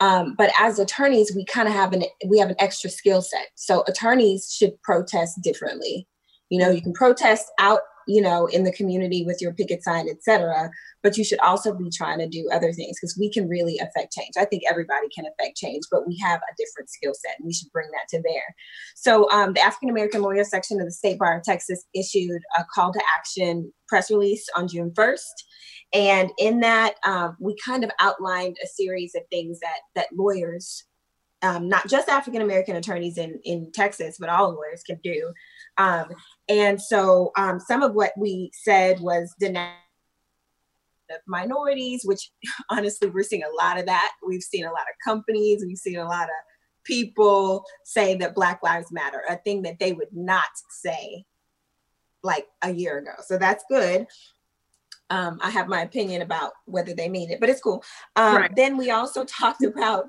Um, but as attorneys, we kind of have an, we have an extra skill set. So attorneys should protest differently. You know, you can protest out, you know, in the community with your picket sign, et cetera, but you should also be trying to do other things because we can really affect change. I think everybody can affect change, but we have a different skill set and we should bring that to bear. So um, the African-American Lawyer Section of the State Bar of Texas issued a call to action press release on June first. And in that, um, we kind of outlined a series of things that, that lawyers, um, not just African-American attorneys in, in Texas, but all lawyers can do. Um, and so um, some of what we said was denial of minorities, which honestly, we're seeing a lot of that. We've seen a lot of companies, we've seen a lot of people say that Black Lives Matter, a thing that they would not say like a year ago. So that's good. Um, I have my opinion about whether they mean it, but it's cool. Um, right. Then we also talked about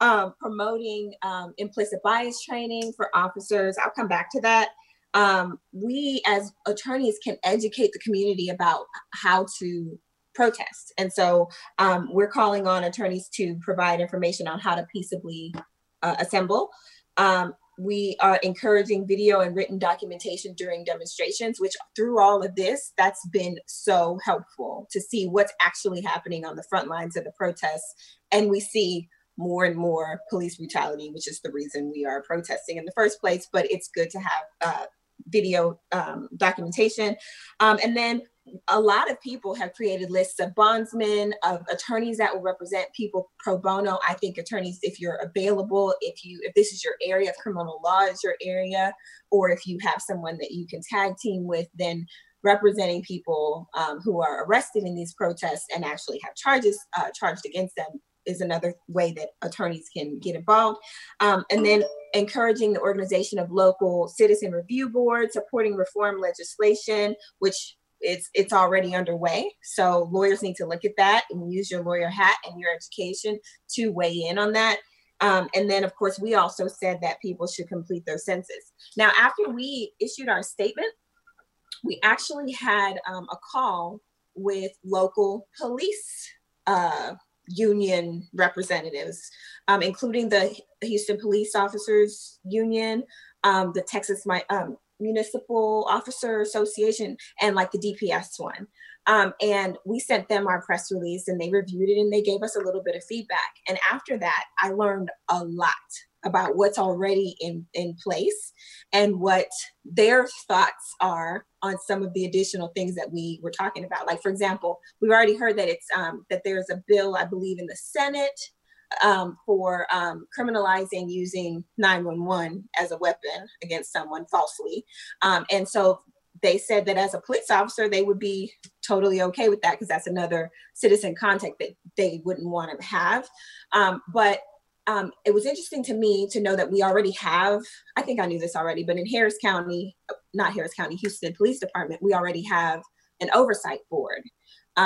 um, promoting um, implicit bias training for officers. I'll come back to that. Um, we as attorneys can educate the community about how to protest. And so um, we're calling on attorneys to provide information on how to peaceably uh, assemble. Um, We are encouraging video and written documentation during demonstrations, which through all of this, that's been so helpful to see what's actually happening on the front lines of the protests. And we see more and more police brutality, which is the reason we are protesting in the first place, but it's good to have uh, video um, documentation. Um, and then a lot of people have created lists of bondsmen, of attorneys that will represent people pro bono. I think attorneys, if you're available, if you, if this is your area, if criminal law is your area, or if you have someone that you can tag team with, then representing people um, who are arrested in these protests and actually have charges uh, charged against them is another way that attorneys can get involved. Um, and then encouraging the organization of local citizen review boards, supporting reform legislation, which It's it's already underway. So lawyers need to look at that and use your lawyer hat and your education to weigh in on that. Um, and then, of course, we also said that people should complete their census. Now, after we issued our statement, we actually had um, a call with local police uh, union representatives, um, including the Houston Police Officers Union, um, the Texas my um, Municipal Officer Association, and like the D P S one. Um, and we sent them our press release and they reviewed it and they gave us a little bit of feedback. And after that, I learned a lot about what's already in, in place and what their thoughts are on some of the additional things that we were talking about. Like, for example, we've already heard that it's um, that there's a bill, I believe in the Senate, Um, for um, criminalizing using nine one one as a weapon against someone falsely. Um, and so they said that as a police officer, they would be totally okay with that because that's another citizen contact that they wouldn't want to have. Um, but um, it was interesting to me to know that we already have, I think I knew this already, but in Harris County, not Harris County, Houston Police Department, we already have an oversight board.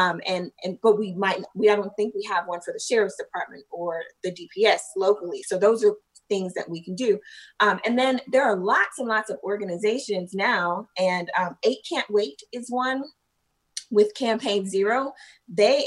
Um, and, and, but we might, we, I don't think we have one for the sheriff's department or the D P S locally. So those are things that we can do. Um, and then there are lots and lots of organizations now, and um, Eight Can't Wait is one with Campaign Zero. They,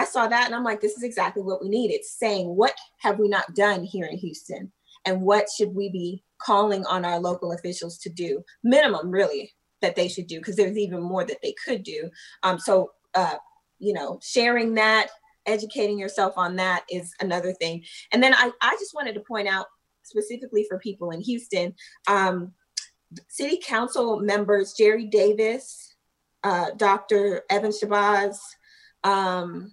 I saw that and I'm like, this is exactly what we need. It's saying, what have we not done here in Houston? And what should we be calling on our local officials to do, minimum really that they should do, because there's even more that they could do. Um, so, uh, you know, sharing that, educating yourself on that is another thing. And then I, I just wanted to point out specifically for people in Houston, um, city council members, Jerry Davis, uh, Doctor Evan Shabazz, um,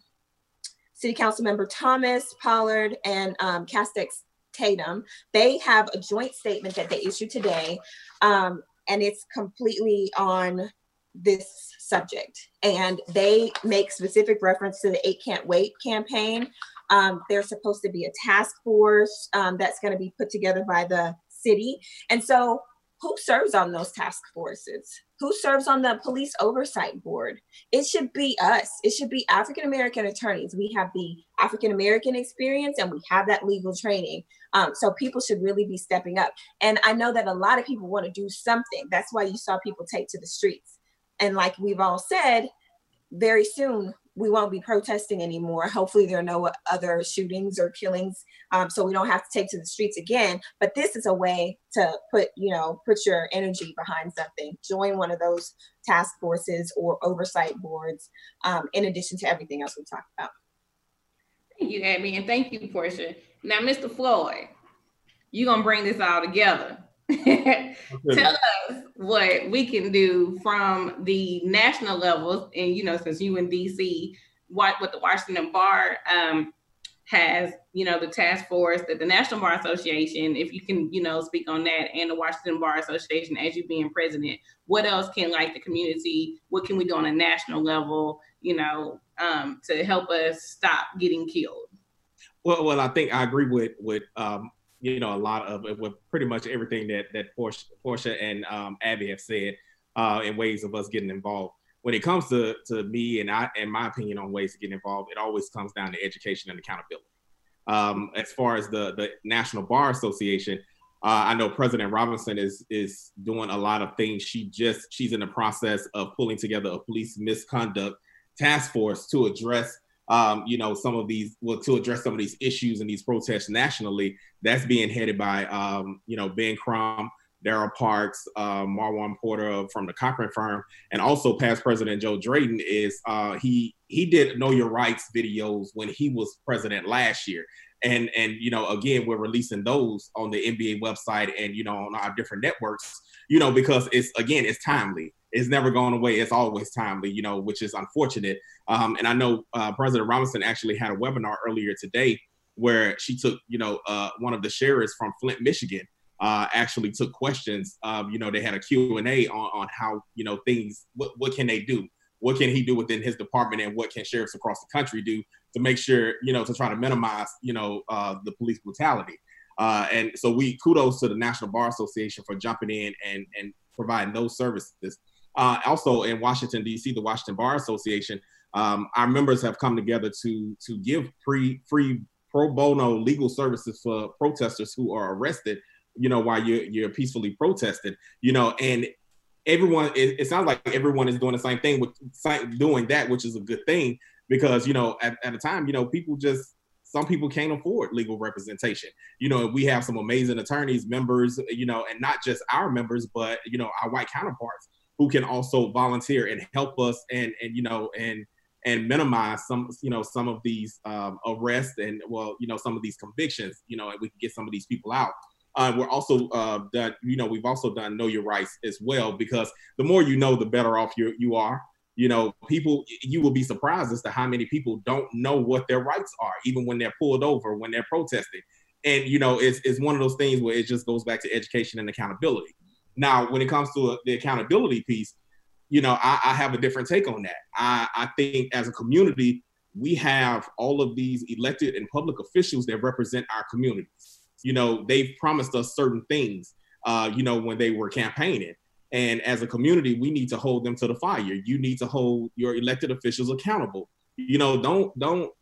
city council member Thomas Pollard, and um, Castex Tatum, they have a joint statement that they issued today, um, and it's completely on this subject. And they make specific reference to the Eight Can't Wait campaign. Um, there's supposed to be a task force um, that's going to be put together by the city. And so who serves on those task forces? Who serves on the police oversight board? It should be us. It should be African-American attorneys. We have the African-American experience and we have that legal training. Um, so people should really be stepping up. And I know that a lot of people want to do something. That's why you saw people take to the streets. And like we've all said, very soon, we won't be protesting anymore. Hopefully there are no other shootings or killings, um, so we don't have to take to the streets again. But this is a way to put, you know, put your energy behind something. Join one of those task forces or oversight boards, um, in addition to everything else we talked about. Thank you, Abby, and thank you, Portia. Now, Mister Floyd, you're gonna bring this all together. Okay. Tell us what we can do from the national levels, and you know, since you in D C, what what the Washington Bar um, has, you know, the task force that the National Bar Association, if you can, you know, speak on that, and the Washington Bar Association as you being president, what else can like the community, what can we do on a national level, you know, um, to help us stop getting killed? Well, well, I think I agree with with. Um, you know, a lot of it with pretty much everything that, that Portia, Portia and um, Abby have said uh, in ways of us getting involved. When it comes to, to me and I and my opinion on ways to get involved, it always comes down to education and accountability. Um, as far as the, the National Bar Association, uh, I know President Robinson is is doing a lot of things. She just, she's in the process of pulling together a police misconduct task force to address Um, you know, some of these, well, to address some of these issues and these protests nationally. That's being headed by, um, you know, Ben Crom, Darrell Parks, uh, Marwan Porter from the Cochran firm, and also past President Joe Drayton is, uh, he he did Know Your Rights videos when he was president last year. And, and you know, again, we're releasing those on the N B A website and, you know, on our different networks, you know, because it's, again, it's timely. It's never going away. It's always timely, you know, which is unfortunate. Um, and I know uh, President Robinson actually had a webinar earlier today where she took, you know, uh, one of the sheriffs from Flint, Michigan, uh, actually took questions. Um, you know, they had a Q and A on, on how, you know, things, what, what can they do? What can he do within his department, and what can sheriffs across the country do to make sure, you know, to try to minimize, you know, uh, the police brutality. Uh, and so we kudos to the National Bar Association for jumping in and, and providing those services. Uh, also in Washington, D C, the Washington Bar Association, um, our members have come together to, to give free, free pro bono legal services for protesters who are arrested, you know, while you're, you're peacefully protesting, you know, and everyone, it, it sounds like everyone is doing the same thing, with doing that, which is a good thing because, you know, at, at a time, you know, people just, some people can't afford legal representation. You know, we have some amazing attorneys, members, you know, and not just our members, but, you know, our white counterparts, who can also volunteer and help us, and and you know, and and minimize some, you know, some of these um, arrests and, well, you know, some of these convictions, you know, and we can get some of these people out. Uh, we're also uh, done, you know, we've also done Know Your Rights as well, because the more you know, the better off you you are. You know, people, you will be surprised as to how many people don't know what their rights are, even when they're pulled over, when they're protesting, and you know, it's it's one of those things where it just goes back to education and accountability. Now, when it comes to the accountability piece, you know, I, I have a different take on that. I, I think as a community, we have all of these elected and public officials that represent our communities. You know, they've promised us certain things, uh, you know, when they were campaigning. And as a community, we need to hold them to the fire. You need to hold your elected officials accountable. You know, don't, don't,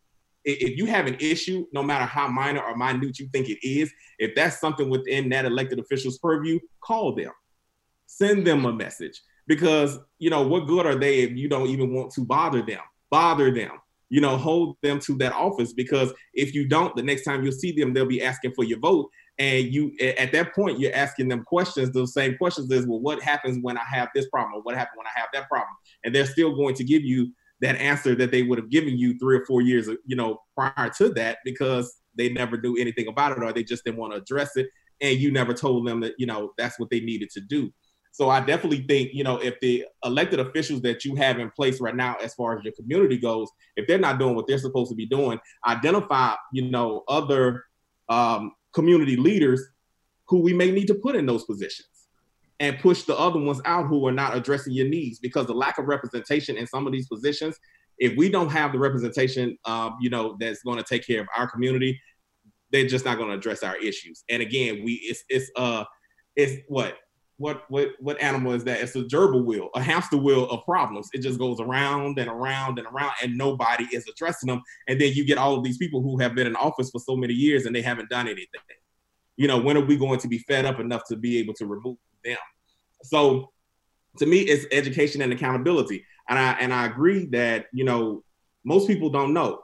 if you have an issue, no matter how minor or minute you think it is, if that's something within that elected official's purview, call them. Send them a message, because, you know, what good are they if you don't even want to bother them? Bother them, you know, hold them to that office, because if you don't, the next time you'll see them, they'll be asking for your vote. And you, at that point, you're asking them questions, those same questions is, well, what happens when I have this problem? Or what happened when I have that problem? And they're still going to give you that answer that they would have given you three or four years, you know, prior to that, because they never do anything about it, or they just didn't want to address it. And you never told them that, you know, that's what they needed to do. So I definitely think, you know, if the elected officials that you have in place right now, as far as your community goes, if they're not doing what they're supposed to be doing, identify, you know, other um, community leaders who we may need to put in those positions, and push the other ones out who are not addressing your needs, because the lack of representation in some of these positions, if we don't have the representation, um, you know, that's going to take care of our community, they're just not going to address our issues. And again, we it's it's uh it's what what what what animal is that? It's a gerbil wheel, a hamster wheel of problems. It just goes around and around and around, and nobody is addressing them. And then you get all of these people who have been in office for so many years and they haven't done anything. You know, when are we going to be fed up enough to be able to remove them? So to me, it's education and accountability. And I, and I agree that, you know, most people don't know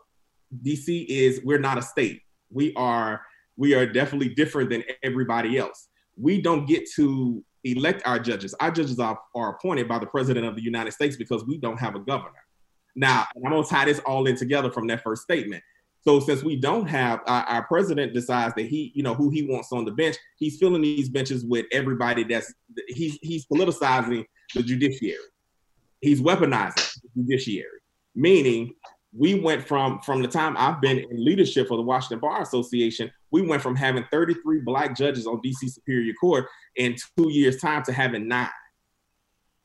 D C is, we're not a state. We are, we are definitely different than everybody else. We don't get to elect our judges. Our judges are, are appointed by the president of the United States, because we don't have a governor. Now, and I'm gonna tie this all in together from that first statement. So since we don't have, uh, our president decides that he, you know, who he wants on the bench, he's filling these benches with everybody that's, he's, he's politicizing the judiciary. He's weaponizing the judiciary, meaning we went from, from the time I've been in leadership for the Washington Bar Association, we went from having thirty-three black judges on D C Superior Court in two years time to having nine.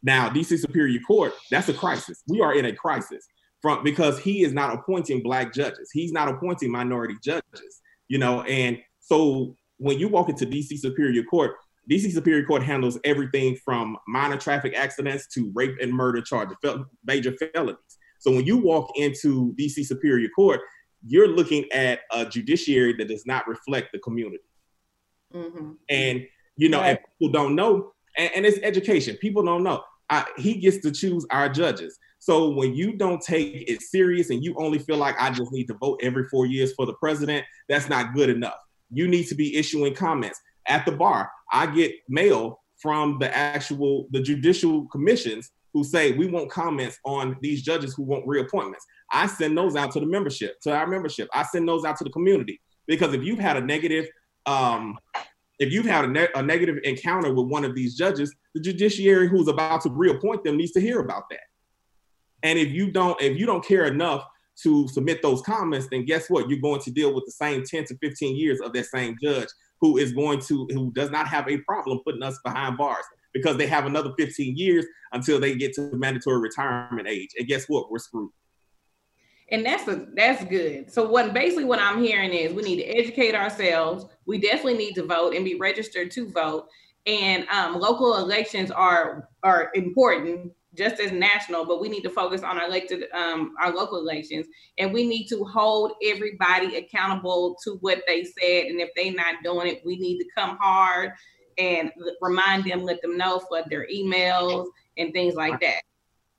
Now, D C Superior Court, that's a crisis. We are in a crisis. From, because he is not appointing black judges. He's not appointing minority judges, you know? And so when you walk into D C Superior Court, D C Superior Court handles everything from minor traffic accidents to rape and murder charges, fel- major felonies. So when you walk into D C Superior Court, you're looking at a judiciary that does not reflect the community. Mm-hmm. And, you know, right. And people don't know, and, and it's education. People don't know. I, he gets to choose our judges. So when you don't take it serious and you only feel like I just need to vote every four years for the president, that's not good enough. You need to be issuing comments. At the bar, I get mail from the actual, the judicial commissions who say, we want comments on these judges who want reappointments. I send those out to the membership, to our membership. I send those out to the community, because if you've had a negative, um, if you've had a, ne- a negative encounter with one of these judges, the judiciary who's about to reappoint them needs to hear about that. And if you don't, if you don't care enough to submit those comments, then guess what? You're going to deal with the same ten to fifteen years of that same judge who is going to, who does not have a problem putting us behind bars, because they have another fifteen years until they get to mandatory retirement age. And guess what? We're screwed. And that's a, that's good. So what basically what I'm hearing is we need to educate ourselves. We definitely need to vote and be registered to vote. And um, local elections are are important, just as national, but we need to focus on our elected, um, our local elections, and we need to hold everybody accountable to what they said. And if they're not doing it, we need to come hard and remind them, let them know, flood their emails and things like that.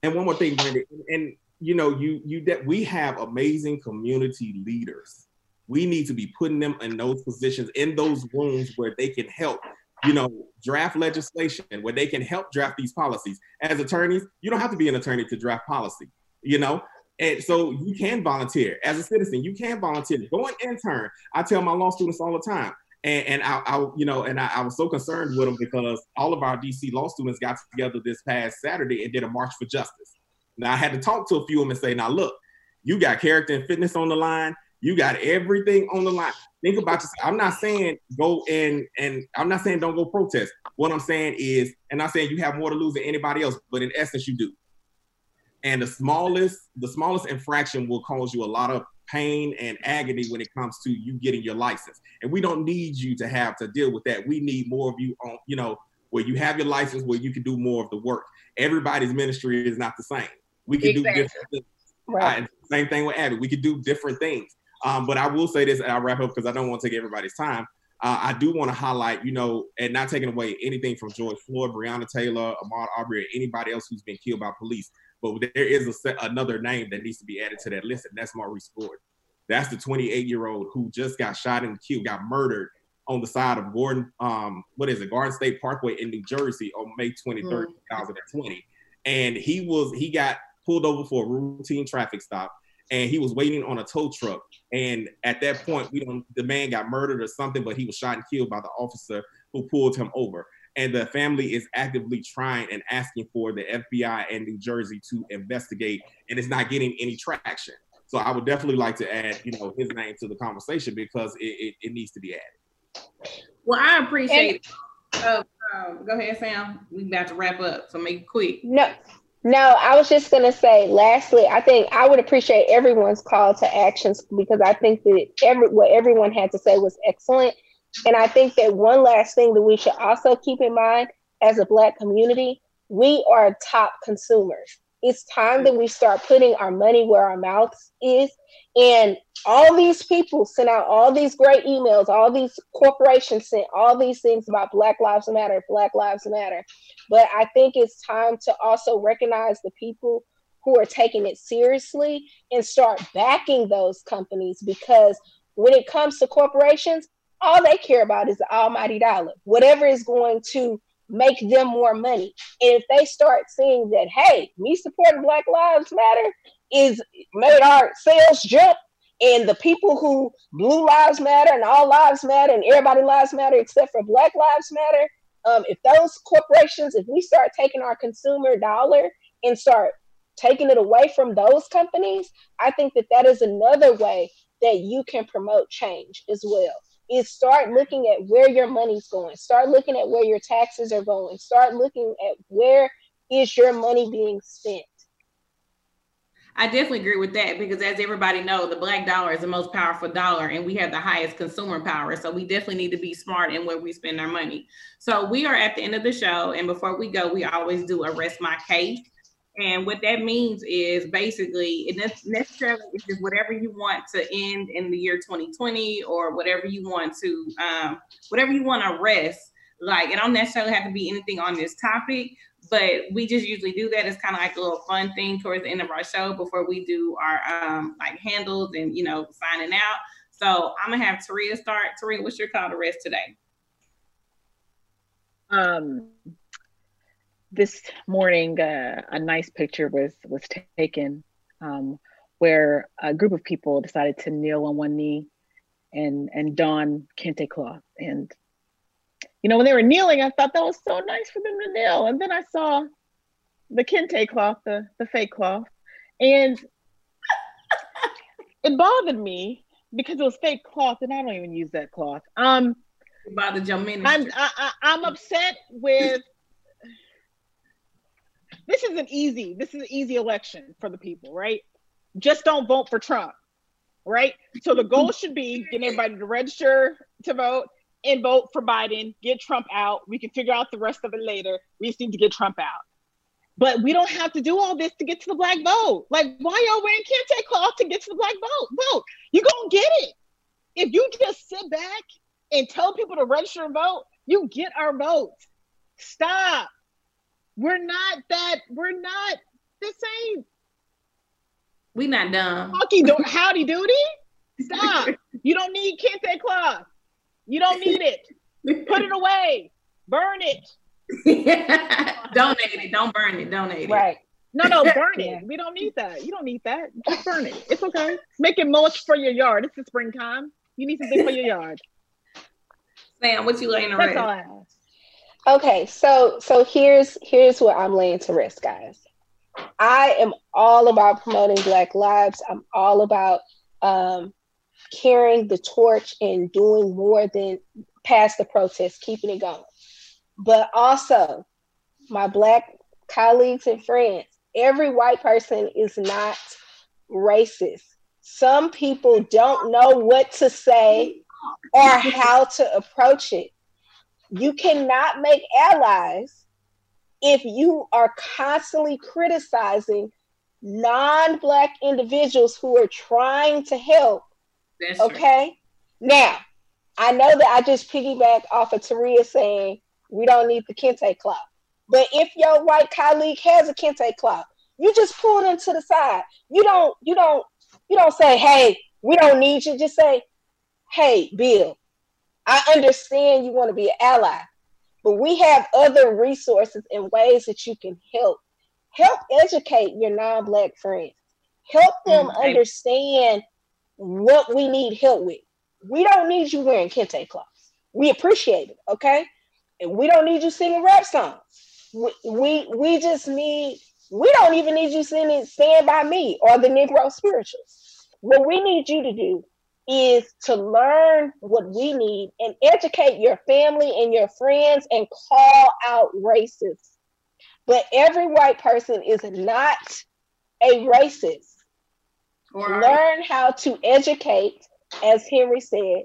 And one more thing, Brenda, and you know, you you that we have amazing community leaders. We need to be putting them in those positions, in those rooms where they can help. You know, draft legislation, where they can help draft these policies. As attorneys, you don't have to be an attorney to draft policy, you know? And so you can volunteer. As a citizen, you can volunteer. Go and intern. I tell my law students all the time. And, and I, I, you know, and I, I was so concerned with them, because all of our D C law students got together this past Saturday and did a march for justice. Now, I had to talk to a few of them and say, now look, you got character and fitness on the line. You got everything on the line. Think about yourself. I'm not saying go and, and I'm not saying don't go protest. What I'm saying is, and I'm saying you have more to lose than anybody else, but in essence you do. And the smallest, the smallest infraction will cause you a lot of pain and agony when it comes to you getting your license. And we don't need you to have to deal with that. We need more of you on, you know, where you have your license, where you can do more of the work. Everybody's ministry is not the same. We can exactly. do different things. Right. Uh, same thing with Abby. We can do different things. Um, but I will say this, and I'll wrap up because I don't want to take everybody's time. Uh, I do want to highlight, you know, and not taking away anything from George Floyd, Breonna Taylor, Ahmaud Arbery, or anybody else who's been killed by police. But there is a set, another name that needs to be added to that list, and that's Maurice Ford. That's the twenty-eight-year-old who just got shot and killed, got murdered on the side of Gordon, um, what is it, Garden State Parkway in New Jersey on May twenty-third, two thousand twenty. And he was, he got pulled over for a routine traffic stop, and he was waiting on a tow truck. And at that point, we don't, the man got murdered or something, but he was shot and killed by the officer who pulled him over. And the family is actively trying and asking for the F B I and New Jersey to investigate, and it's not getting any traction. So I would definitely like to add, you know, his name to the conversation because it, it, it needs to be added. Well, I appreciate and, oh, um, go ahead, Sam. We're about to wrap up, so make it quick. No, no, I was just gonna say, lastly, I think I would appreciate everyone's call to actions, because I think that every, what everyone had to say was excellent. And I think that one last thing that we should also keep in mind as a Black community, we are top consumers. It's time that we start putting our money where our mouth is. And all these people sent out all these great emails, all these corporations sent all these things about Black Lives Matter, Black Lives Matter. But I think it's time to also recognize the people who are taking it seriously and start backing those companies, because when it comes to corporations, all they care about is the almighty dollar, whatever is going to make them more money. And if they start seeing that, hey, me supporting Black Lives Matter is made our sales jump, and the people who Blue Lives Matter and All Lives Matter and Everybody Lives Matter except for Black Lives Matter, um, if those corporations, if we start taking our consumer dollar and start taking it away from those companies, I think that that is another way that you can promote change as well. Is start looking at where your money's going. Start looking at where your taxes are going. Start looking at where is your money being spent. I definitely agree with that, because as everybody knows, the Black dollar is the most powerful dollar, and we have the highest consumer power. So we definitely need to be smart in where we spend our money. So we are at the end of the show, and before we go, we always do a rest my case. And what that means is basically, it necessarily is just whatever you want to end in the year twenty twenty, or whatever you want to, um, whatever you want to rest. Like, it don't necessarily have to be anything on this topic, but we just usually do that. It's kind of like a little fun thing towards the end of our show before we do our um, like handles and, you know, signing out. So I'm gonna have Taria start. Taria, what's your call to rest today? Um. This morning, uh, a nice picture was was taken um, where a group of people decided to kneel on one knee and and don kente cloth. And, you know, when they were kneeling, I thought that was so nice for them to kneel. And then I saw the kente cloth, the, the fake cloth, and it bothered me because it was fake cloth, and I don't even use that cloth. Um, it bothered your minister. I'm, I, I, I'm upset with... This is an easy, this is an easy election for the people, right? Just don't vote for Trump, right? So the goal should be getting everybody to register to vote and vote for Biden, get Trump out. We can figure out the rest of it later. We just need to get Trump out. But we don't have to do all this to get to the Black vote. Like, why y'all wearing kente cloth to get to the Black vote? Vote, you're gonna get it. If you just sit back and tell people to register and vote, you get our vote. Stop. We're not that, we're not, this ain't. We not dumb. Howdy doody, stop. You don't need kente cloth. You don't need it. Put it away, burn it. Donate it, don't burn it, donate right. it. No, no, burn it. We don't need that. You don't need that, just burn it. It's okay. Make it mulch for your yard. It's the springtime. You need something for your yard. Sam, what you laying around? That's all I have. Okay, so so here's here's what I'm laying to rest, guys. I am all about promoting Black lives. I'm all about um, carrying the torch and doing more than past the protest, keeping it going. But also, my Black colleagues and friends, every white person is not racist. Some people don't know what to say or how to approach it. You cannot make allies if you are constantly criticizing non-Black individuals who are trying to help. That's okay? True. Now, I know that I just piggyback off of Taria saying we don't need the kente cloth. But if your white colleague has a kente cloth, you just pull them to the side. You don't, you don't, you don't say, hey, we don't need you. Just say, hey, Bill, I understand you want to be an ally, but we have other resources and ways that you can help. Help educate your non-Black friends. Help them mm-hmm. understand what we need help with. We don't need you wearing kente cloths. We appreciate it, okay? And we don't need you singing rap songs. We, we, we just need, we don't even need you singing Stand By Me or the Negro Spirituals. What we need you to do is to learn what we need and educate your family and your friends and call out racism. But every white person is not a racist. Right. Learn how to educate, as Henry said,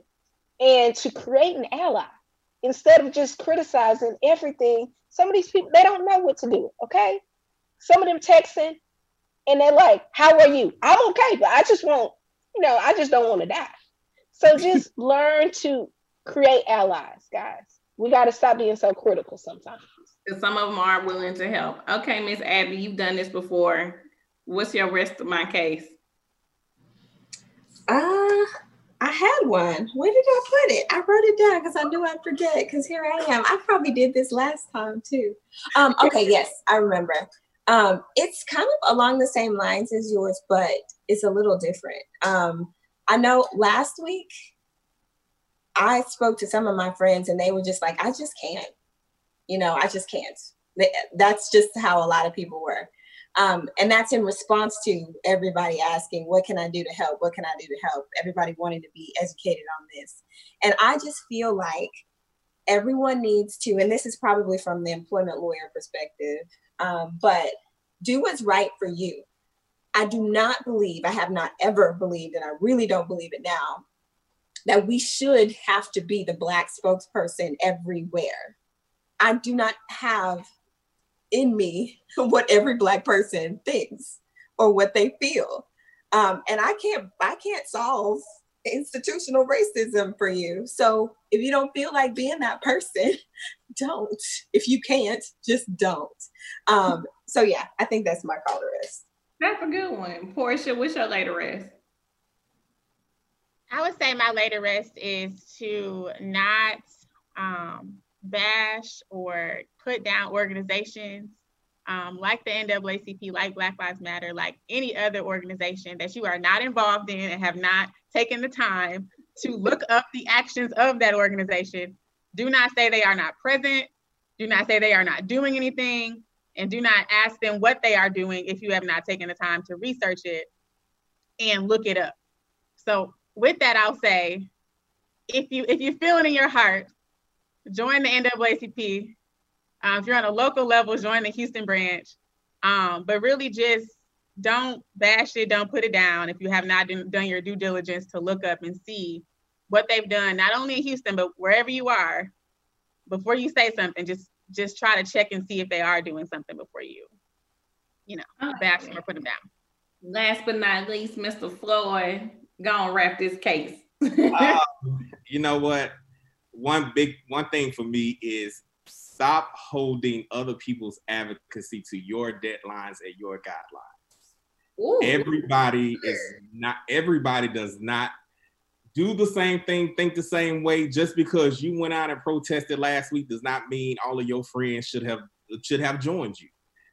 and to create an ally instead of just criticizing everything. Some of these people, they don't know what to do, okay? Some of them texting and they're like, how are you? I'm okay, but I just want, you know, I just don't want to die. So just learn to create allies, guys. We got to stop being so critical sometimes. Some of them are willing to help. Okay, Miss Abby, you've done this before. What's your rest of my case? Uh, I had one. Where did I put it? I wrote it down because I knew I'd forget it, because here I am. I probably did this last time too. Um, okay, yes, I remember. Um, it's kind of along the same lines as yours, but it's a little different. Um, I know last week I spoke to some of my friends and they were just like, I just can't. You know, I just can't. That's just how a lot of people were. Um, and that's in response to everybody asking, what can I do to help? What can I do to help? Everybody wanting to be educated on this. And I just feel like everyone needs to, and this is probably from the employment lawyer perspective, um, but do what's right for you. I do not believe, I have not ever believed, and I really don't believe it now, that we should have to be the Black spokesperson everywhere. I do not have in me what every Black person thinks or what they feel. Um, and I can't, I can't solve institutional racism for you. So if you don't feel like being that person, don't. If you can't, just don't. Um, so yeah, I think that's my call to rest. That's a good one. Portia, what's your later rest? I would say my later rest is to not, um, bash or put down organizations um, like the N double A C P, like Black Lives Matter, like any other organization that you are not involved in and have not taken the time to look up the actions of that organization. Do not say they are not present. Do not say they are not doing anything. And do not ask them what they are doing if you have not taken the time to research it and look it up. So with that, I'll say, if you, if you feel it in your heart, join the N double A C P. Uh, if you're on a local level, join the Houston branch. Um, but really just don't bash it, don't put it down if you have not done your due diligence to look up and see what they've done, not only in Houston, but wherever you are. Before you say something, just just try to check and see if they are doing something before you, you know, okay. bash them or put them down. Last but not least, Mister Floyd, gonna wrap this case. uh, you know what? One big, one thing for me is stop holding other people's advocacy to your deadlines and your guidelines. Ooh, everybody sure. is not, everybody does not do the same thing, think the same way. Just because you went out and protested last week does not mean all of your friends should have, should have joined you.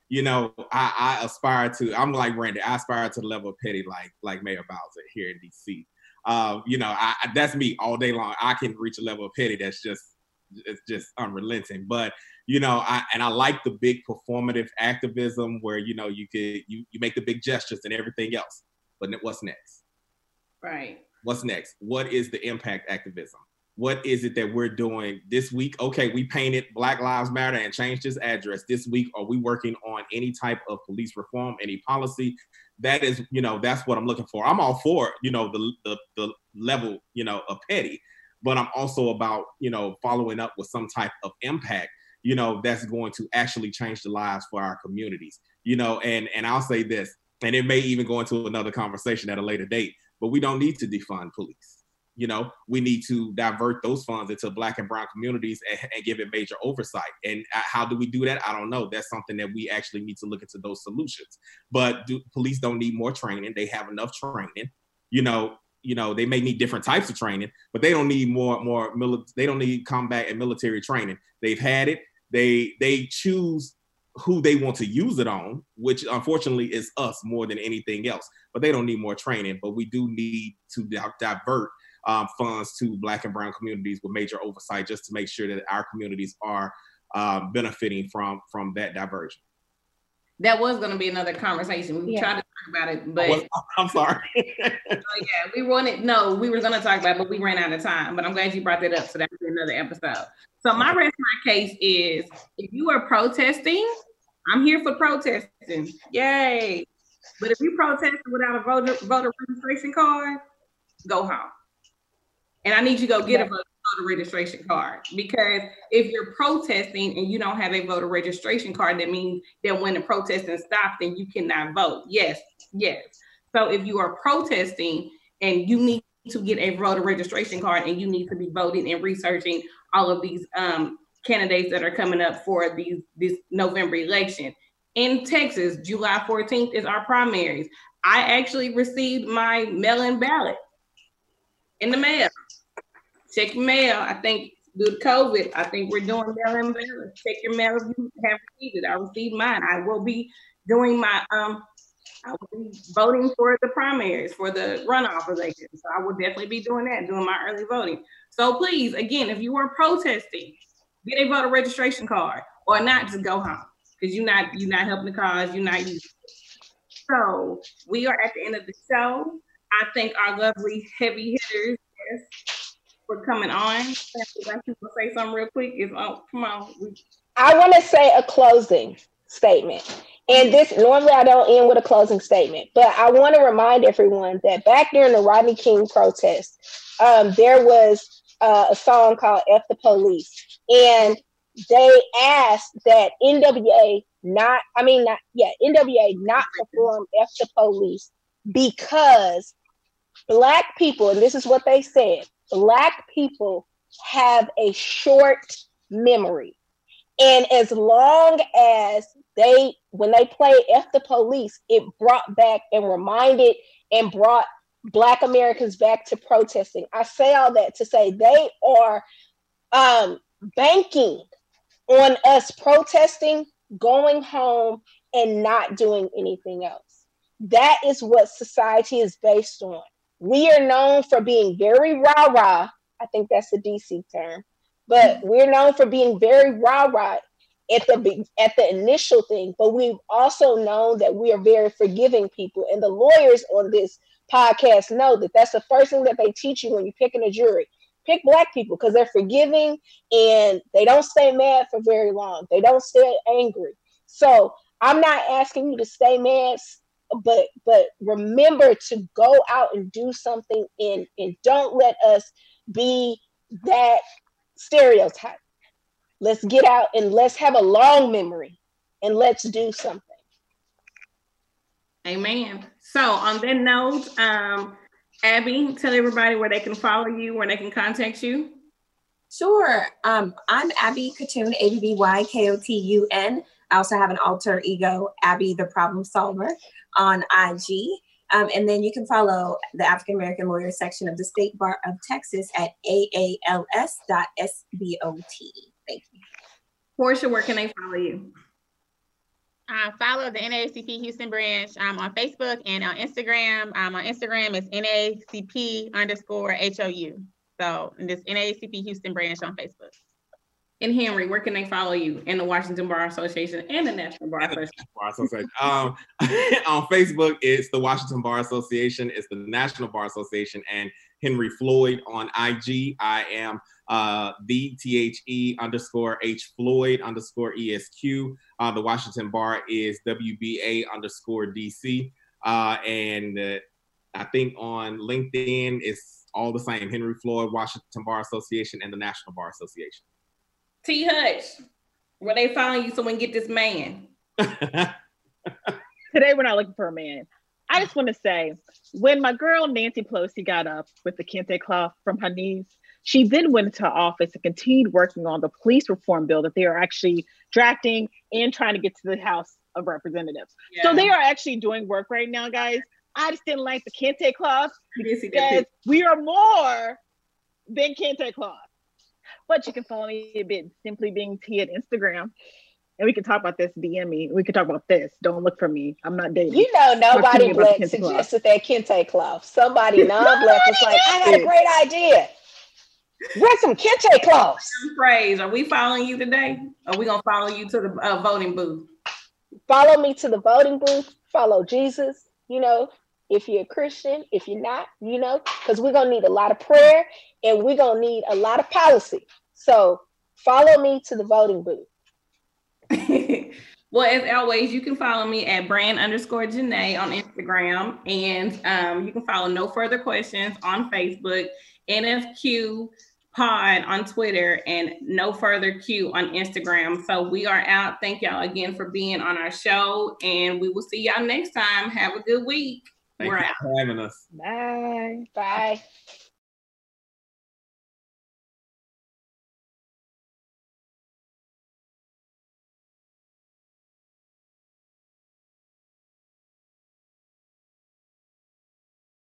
You know, I, I aspire to, I'm like Randy, I aspire to the level of petty like, like Mayor Bowser here in D C. Uh, you know, I, that's me all day long. I can reach a level of petty that's just, it's just unrelenting. But, you know, I, and I like the big performative activism where, you know, you could, you, you make the big gestures and everything else. But what's next? Right. What's next? What is the impact activism? What is it that we're doing this week? Okay, we painted Black Lives Matter and changed this address this week. Are we working on any type of police reform, any policy? That is, you know, that's what I'm looking for. I'm all for, you know, the, the, the level, you know, of petty, but I'm also about, you know, following up with some type of impact, you know, that's going to actually change the lives for our communities, you know, and, and I'll say this, and it may even go into another conversation at a later date, but we don't need to defund police. You know, we need to divert those funds into Black and brown communities and, and give it major oversight. And how do we do that? I don't know. That's something that we actually need to look into those solutions. But do, police don't need more training. They have enough training. You know, you know, they may need different types of training, but they don't need more, more, mili- they don't need combat and military training. They've had it. They, they choose who they want to use it on, which unfortunately is us more than anything else, but they don't need more training. But we do need to di- divert um, funds to Black and Brown communities with major oversight, just to make sure that our communities are uh, benefiting from, from that diversion. That was going to be another conversation. We yeah. tried to talk about it, but well, I'm sorry. So yeah, we wanted no. We were going to talk about it, but we ran out of time. But I'm glad you brought that up. So that's another episode. So my rest of my case is: if you are protesting, I'm here for protesting. Yay! But if you protest without a voter voter registration card, go home. And I need you to go get a voter. voter registration card, because if you're protesting and you don't have a voter registration card, that means that when the protesting stops, then you cannot vote. Yes, yes. So if you are protesting and you need to get a voter registration card and you need to be voting and researching all of these um, candidates that are coming up for these this November election. In Texas, July fourteenth is our primaries. I actually received my mail-in ballot in the mail. Check your mail. I think due to COVID, I think we're doing mail and mail. Check your mail if you have received it. I received mine. I will be doing my, um, I will be voting for the primaries, for the runoff election. So I will definitely be doing that, doing my early voting. So please, again, if you are protesting, get a voter registration card, or not, just go home, because you're not, you're not helping the cause, you're not using it. So we are at the end of the show. I thank our lovely heavy hitters. Yes. We're coming on. Say something real quick. It's oh, come on. I want to say a closing statement. And this, normally I don't end with a closing statement, but I want to remind everyone that back during the Rodney King protest, um, there was uh, a song called F the Police. And they asked that N W A not, I mean, not, yeah, N W A not perform F the Police, because Black people, and this is what they said, Black people have a short memory. And as long as they, when they played F the Police, it brought back and reminded and brought Black Americans back to protesting. I say all that to say they are um, banking on us protesting, going home, and not doing anything else. That is what society is based on. We are known for being very rah-rah. I think that's the D C term, but we're known for being very rah-rah at the at the initial thing. But we've also known that we are very forgiving people, and the lawyers on this podcast know that that's the first thing that they teach you when you're picking a jury. Pick Black people, because they're forgiving and they don't stay mad for very long. They don't stay angry. So I'm not asking you to stay mad. But but remember to go out and do something, and, and don't let us be that stereotype. Let's get out and let's have a long memory and let's do something. Amen. So on that note, um, Abby, tell everybody where they can follow you, where they can contact you. Sure. Um, I'm Abby Kotun, A B B Y K O T U N. I also have an alter ego, Abby the Problem Solver, on I G. Um, and then you can follow the African American Lawyer section of the State Bar of Texas at A A L S dot S B O T. Thank you. Portia, where can they follow you? Uh, follow the N double A C P Houston branch. I'm on Facebook and on Instagram. I'm on Instagram, it's N double A C P underscore H O U. So this N double A C P Houston branch on Facebook. And Henry, where can they follow you? In the Washington Bar Association and the National Bar Association. Bar Association. Um, on Facebook, it's the Washington Bar Association, it's the National Bar Association, and Henry Floyd on I G. I am uh, the T H E underscore H Floyd underscore E S Q. Uh, the Washington Bar is W B A underscore D C. Uh, and uh, I think on LinkedIn, it's all the same. Henry Floyd, Washington Bar Association, and the National Bar Association. T. Hutch, where they found you so we can get this man? Today we're not looking for a man. I just want to say, when my girl Nancy Pelosi got up with the kente cloth from her knees, she then went into office and continued working on the police reform bill that they are actually drafting and trying to get to the House of Representatives. Yeah. So they are actually doing work right now, guys. I just didn't like the kente cloth. You didn't see that. We are more than kente cloth. But you can follow me a bit, Simply Being Tea at Instagram. And we can talk about this, D M me. We can talk about this. Don't look for me. I'm not dating. You know, nobody black suggested that kente cloth. Somebody non-black was like, I had a great idea. Wear some kente cloths. Praise. Are we following you today? Are we going to follow you to the uh, voting booth? Follow me to the voting booth. Follow Jesus. You know, if you're a Christian, if you're not, you know, because we're going to need a lot of prayer and we're going to need a lot of policy. So follow me to the voting booth. Well, as always, you can follow me at brand underscore Janae on Instagram, and um, you can follow No Further Questions on Facebook, N F Q Pod on Twitter, and No Further Q on Instagram. So we are out. Thank y'all again for being on our show, and we will see y'all next time. Have a good week. Thank We're out. For having us. Bye. Bye.